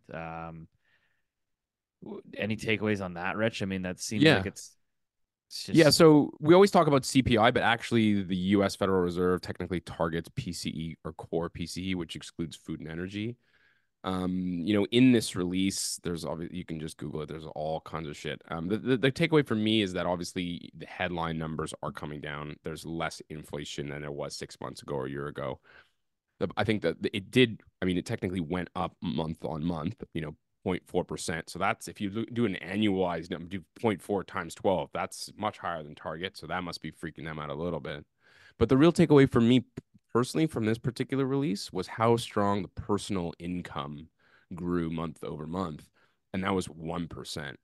Any takeaways on that, Rich? I mean, that seems like it's just... Yeah, so we always talk about CPI, but actually the U.S. Federal Reserve technically targets PCE or core PCE, which excludes food and energy. You know, in this release, there's obviously, you can just Google it. There's all kinds of shit. The takeaway for me is that obviously the headline numbers are coming down. There's less inflation than there was 6 months ago or a year ago. I think that it did. I mean, it technically went up month on month, you know, 0.4%. So that's, if you do an annualized number, do 0.4 times 12, that's much higher than target. So that must be freaking them out a little bit. But the real takeaway for me personally from this particular release was how strong the personal income grew month over month. And that was 1%.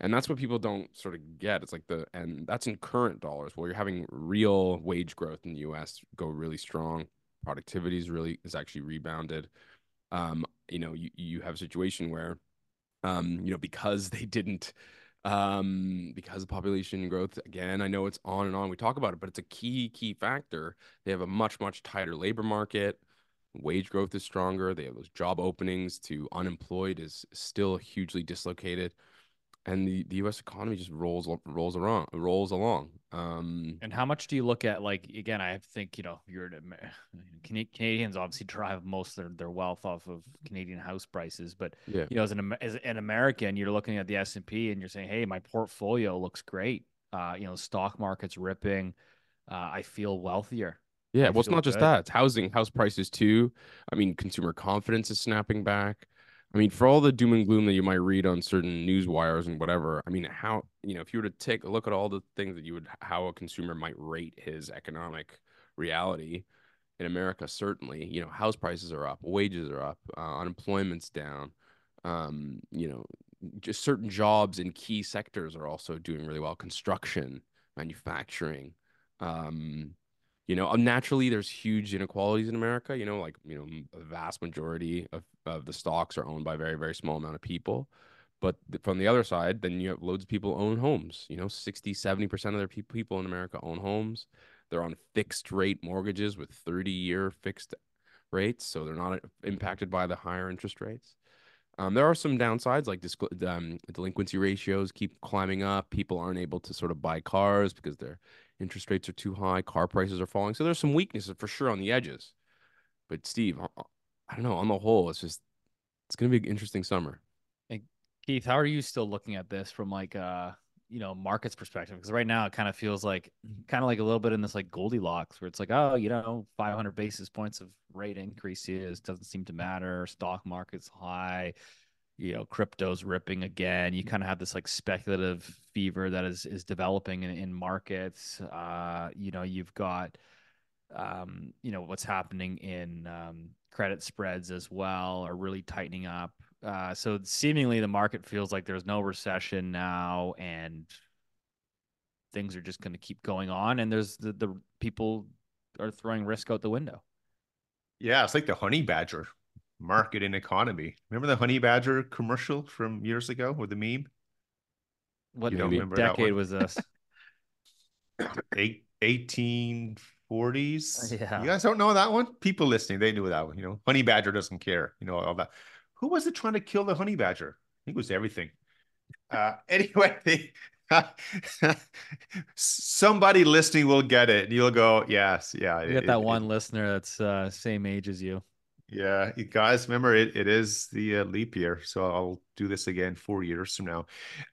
And that's what people don't sort of get. It's like and that's in current dollars. Well, you're having real wage growth in the US go really strong. Productivity is actually rebounded. You have a situation where, because they didn't, because of population growth, again, I know it's on and on, we talk about it, but it's a key factor. They have a much, much tighter labor market. Wage growth is stronger. They have those job openings to unemployed is still hugely dislocated. And the U.S. economy just rolls along. And how much do you look at, like, again, I think, Canadians obviously drive most of their wealth off of Canadian house prices. But, as an American, you're looking at the S&P and you're saying, hey, my portfolio looks great. Stock market's ripping. I feel wealthier. Yeah, well, it's not just that. It's house prices too. I mean, consumer confidence is snapping back. I mean, for all the doom and gloom that you might read on certain news wires and whatever, I mean, how, if you were to take a look at all the things that how a consumer might rate his economic reality in America, certainly, house prices are up, wages are up, unemployment's down, just certain jobs in key sectors are also doing really well. Construction, manufacturing, naturally, there's huge inequalities in America, a vast majority of the stocks are owned by a very, very small amount of people. But from the other side, then you have loads of people own homes, 60, 70% of their people in America own homes. They're on fixed rate mortgages with 30-year fixed rates. So they're not impacted by the higher interest rates. There are some downsides, like delinquency ratios keep climbing up. People aren't able to sort of buy cars because they're interest rates are too high. Car prices are falling. So there's some weaknesses for sure on the edges. But Steve, I don't know. On the whole, it's going to be an interesting summer. And Keith, how are you still looking at this from markets perspective? Because right now it kind of feels like a little bit in this like Goldilocks where it's like, 500 basis points of rate increases doesn't seem to matter. Stock market's high. Crypto's ripping again. You kind of have this like speculative fever that is developing in markets. You've got, what's happening in credit spreads as well are really tightening up. So seemingly the market feels like there's no recession now and things are just going to keep going on. And there's the people are throwing risk out the window. Yeah, it's like the honey badger. Market and economy. Remember the honey badger commercial from years ago with the meme? What decade was this? 1840s. Yeah. You guys don't know that one? People listening, they knew that one. Honey badger doesn't care. All that. Who was it trying to kill the honey badger? I think it was everything. Anyway, somebody listening will get it. You'll go, yes, yeah. You get that one listener that's same age as you. Yeah, you guys, remember, it is the leap year, so I'll do this again 4 years from now.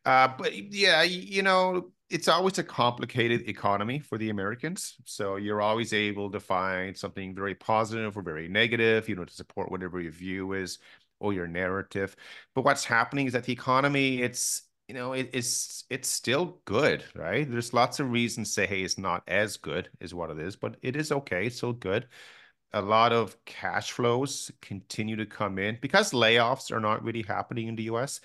But yeah, it's always a complicated economy for the Americans, so you're always able to find something very positive or very negative, to support whatever your view is or your narrative. But what's happening is that the economy, it's still good, right? There's lots of reasons to say, hey, it's not as good as what it is, but it is okay, it's still good. A lot of cash flows continue to come in because layoffs are not really happening in the U.S.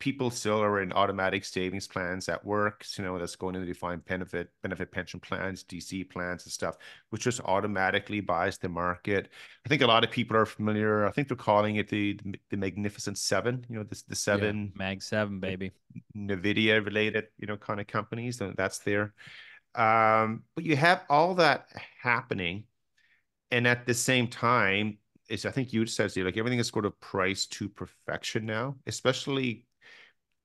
People still are in automatic savings plans at work, that's going into defined benefit pension plans, DC plans and stuff, which just automatically buys the market. I think a lot of people are familiar. I think they're calling it the Magnificent Seven, the seven. Yeah, Mag Seven, baby. NVIDIA related, kind of companies. That's there. But you have all that happening. And at the same time, is, I think you said, Steve, like everything is sort of priced to perfection now, especially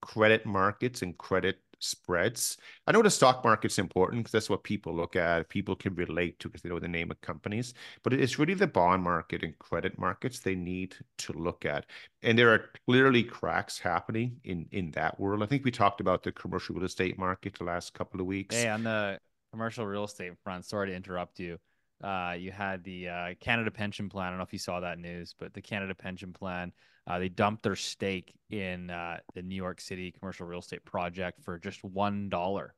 credit markets and credit spreads. I know the stock market's important because that's what people look at. People can relate to because they know the name of companies, but it's really the bond market and credit markets they need to look at. And there are clearly cracks happening in that world. I think we talked about the commercial real estate market the last couple of weeks. Hey, on the commercial real estate front, sorry to interrupt you. You had the Canada Pension Plan. I don't know if you saw that news, but the Canada Pension Plan, they dumped their stake in the New York City commercial real estate project for just $1.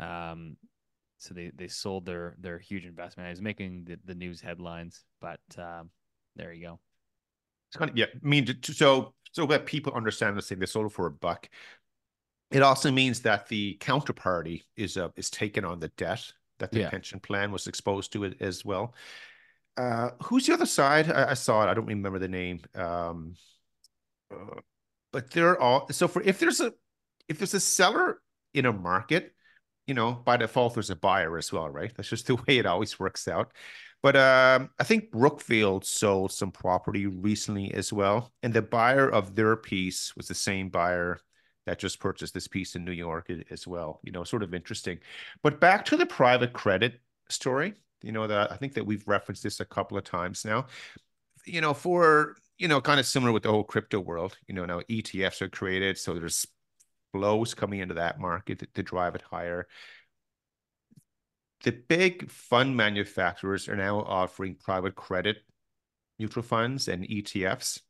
So they sold their huge investment. I was making the news headlines, but there you go. It's kind of, yeah, I mean, so that people understand this thing, they sold it for $1. It also means that the counterparty is taken on the debt that the pension plan was exposed to it as well. Who's the other side? I saw it. I don't remember the name. But they're all, so for, if there's a seller in a market, you know, by default, there's a buyer as well, right? That's just the way it always works out. But I think Brookfield sold some property recently as well. And the buyer of their piece was the same buyer that just purchased this piece in New York as well, you know, sort of interesting. But back to the private credit story, you know, that I think that we've referenced this a couple of times now, you know, for, you know, kind of similar with the whole crypto world, you know, now ETFs are created. So there's flows coming into that market to drive it higher. The big fund manufacturers are now offering private credit mutual funds and ETFs.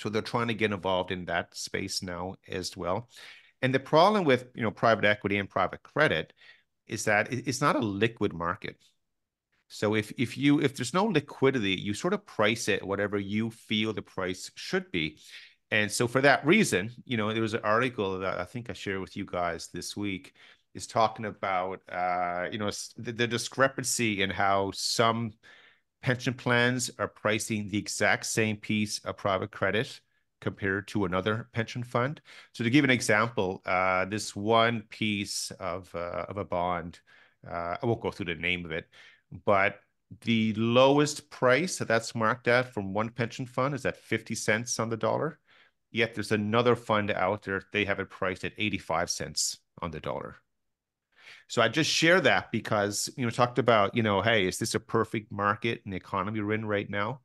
So they're trying to get involved in that space now as well. And the problem with, you know, private equity and private credit is that it's not a liquid market. So if there's no liquidity, you sort of price it whatever you feel the price should be. And so for that reason, you know, there was an article that I think I shared with you guys this week is talking about, you know, the discrepancy in how some pension plans are pricing the exact same piece of private credit compared to another pension fund. So to give an example, this one piece of a bond, I won't go through the name of it, but the lowest price that that's marked at from one pension fund is at 50 cents on the dollar. Yet there's another fund out there, they have it priced at 85 cents on the dollar. So I just share that because, you know, talked about, you know, hey, is this a perfect market and the economy we're in right now?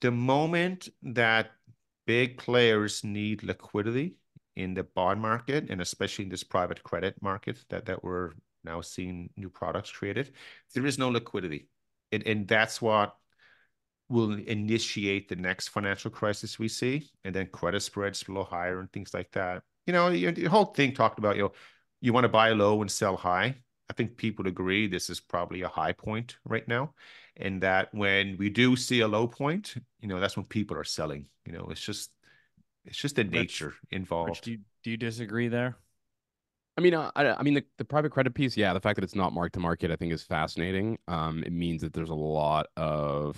The moment that big players need liquidity in the bond market, and especially in this private credit market that we're now seeing new products created, there is no liquidity. And that's what will initiate the next financial crisis we see. And then credit spreads blow higher and things like that. You know, the whole thing talked about, you know, you want to buy low and sell high. I think people agree this is probably a high point right now. And that when we do see a low point, you know, that's when people are selling. You know, it's just the nature involved. Rich, do you disagree there? I mean, I mean the private credit piece, yeah, the fact that it's not mark to market, I think is fascinating. It means that there's a lot of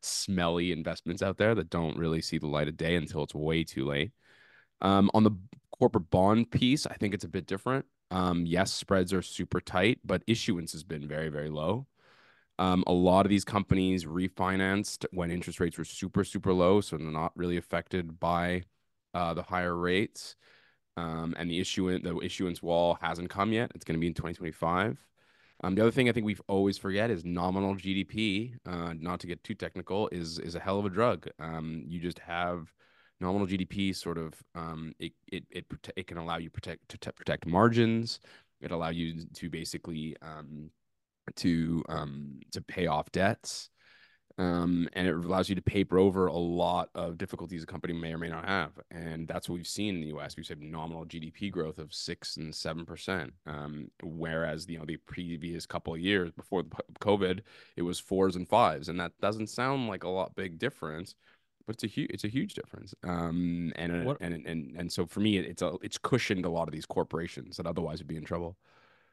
smelly investments out there that don't really see the light of day until it's way too late. On the corporate bond piece, I think it's a bit different. Yes, spreads are super tight, but issuance has been very, very low. A lot of these companies refinanced when interest rates were super, super low, so they're not really affected by the higher rates. And the issuance wall hasn't come yet. It's going to be in 2025. The other thing I think we've always forget is nominal GDP, not to get too technical, is a hell of a drug. You just have nominal GDP sort of it can allow you to protect margins. It allows you to basically to pay off debts, and it allows you to paper over a lot of difficulties a company may or may not have. And that's what we've seen in the U.S. We've seen nominal GDP growth of 6% and 7%, whereas you know the previous couple of years before COVID, it was 4s and 5s, and that doesn't sound like a lot big difference. But it's a huge difference, and so for me, it's cushioned a lot of these corporations that otherwise would be in trouble.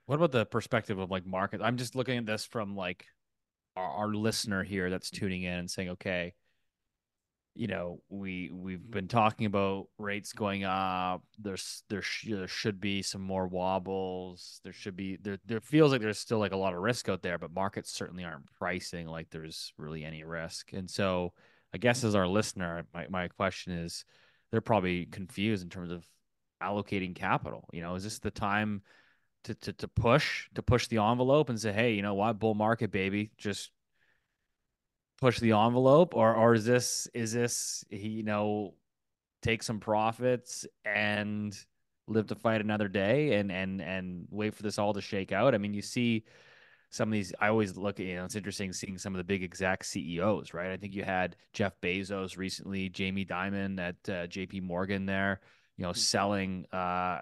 What about the perspective of like market? I'm just looking at this from like our listener here that's tuning in and saying, okay, you know, we've been talking about rates going up. There should be some more wobbles. There feels like there's still like a lot of risk out there, but markets certainly aren't pricing like there's really any risk. And so I guess as our listener, my question is, they're probably confused in terms of allocating capital. You know, is this the time to push the envelope and say, hey, you know what, bull market, baby, just push the envelope, or is this, you know, take some profits and live to fight another day and wait for this all to shake out? I mean, you see some of these, I always look at, you know, it's interesting seeing some of the big exec CEOs, right? I think you had Jeff Bezos recently, Jamie Dimon at JP Morgan there, you know, selling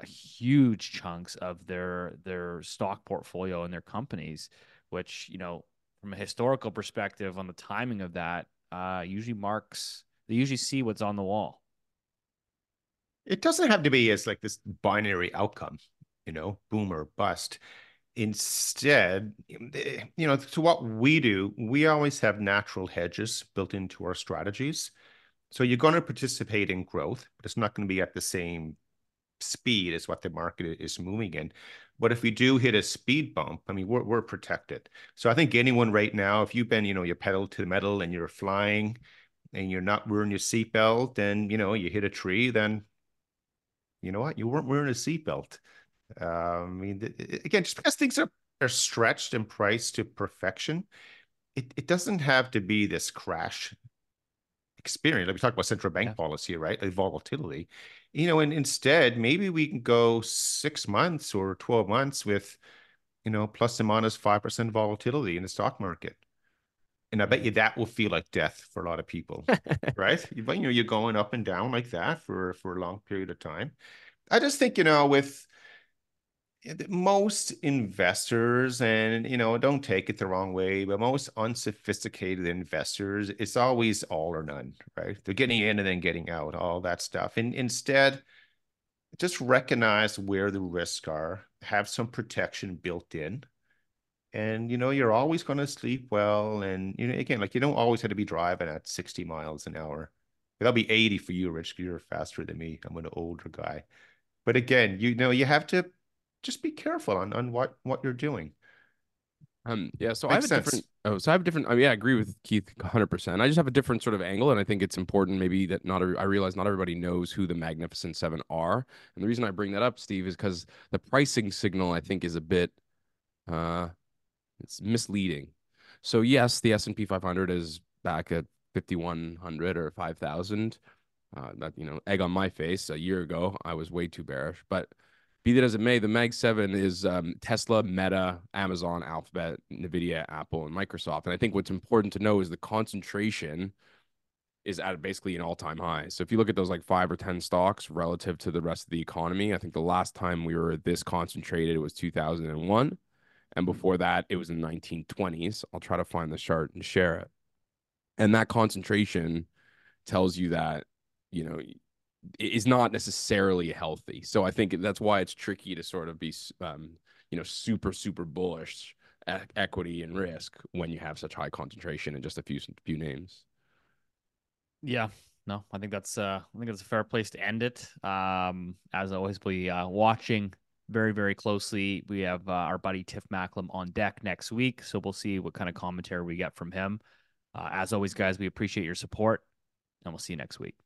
huge chunks of their stock portfolio and their companies, which, you know, from a historical perspective on the timing of that, they usually see what's on the wall. It doesn't have to be as like this binary outcome, you know, boom or bust. Instead, you know, to what we do, we always have natural hedges built into our strategies. So you're going to participate in growth, but it's not going to be at the same speed as what the market is moving in. But if we do hit a speed bump, I mean, we're protected. So I think anyone right now, if you've been, you know, your pedal to the metal and you're flying and you're not wearing your seatbelt and, you know, you hit a tree, then you know what? You weren't wearing a seatbelt. I mean, again, just because things are stretched and priced to perfection, it doesn't have to be this crash experience. Like we talked about central bank policy, right? Like volatility, you know, and instead, maybe we can go 6 months or 12 months with, you know, plus and minus 5% volatility in the stock market. And I bet you that will feel like death for a lot of people, right? But, you know, you're going up and down like that for a long period of time. I just think, you know, with most investors, and, you know, don't take it the wrong way, but most unsophisticated investors, it's always all or none, right? They're getting in and then getting out, all that stuff. And instead, just recognize where the risks are, have some protection built in. And, you know, you're always going to sleep well. And, you know, again, like you don't always have to be driving at 60 miles an hour. That'll be 80 for you, Rich. You're faster than me. I'm an older guy. But again, you know, you have to just be careful on what you're doing. Yeah. So I mean, yeah, I agree with Keith 100%. I just have a different sort of angle. And I think it's important maybe that I realize not everybody knows who the Magnificent Seven are. And the reason I bring that up, Steve, is because the pricing signal, I think, is a bit, it's misleading. So yes, the S&P 500 is back at 5,100 or 5,000. That, you know, egg on my face a year ago, I was way too bearish, but be that as it may, the Mag 7 is Tesla, Meta, Amazon, Alphabet, NVIDIA, Apple, and Microsoft. And I think what's important to know is the concentration is at basically an all-time high. So if you look at those like 5 or 10 stocks relative to the rest of the economy, I think the last time we were this concentrated, it was 2001. And before that, it was in the 1920s. I'll try to find the chart and share it. And that concentration tells you that, you know, is not necessarily healthy. So I think that's why it's tricky to sort of be, you know, super, super bullish at equity and risk when you have such high concentration in just a few names. Yeah, no, I think that's a fair place to end it. As always, we watching very, very closely. We have our buddy Tiff Macklem on deck next week, so we'll see what kind of commentary we get from him. As always, guys, we appreciate your support, and we'll see you next week.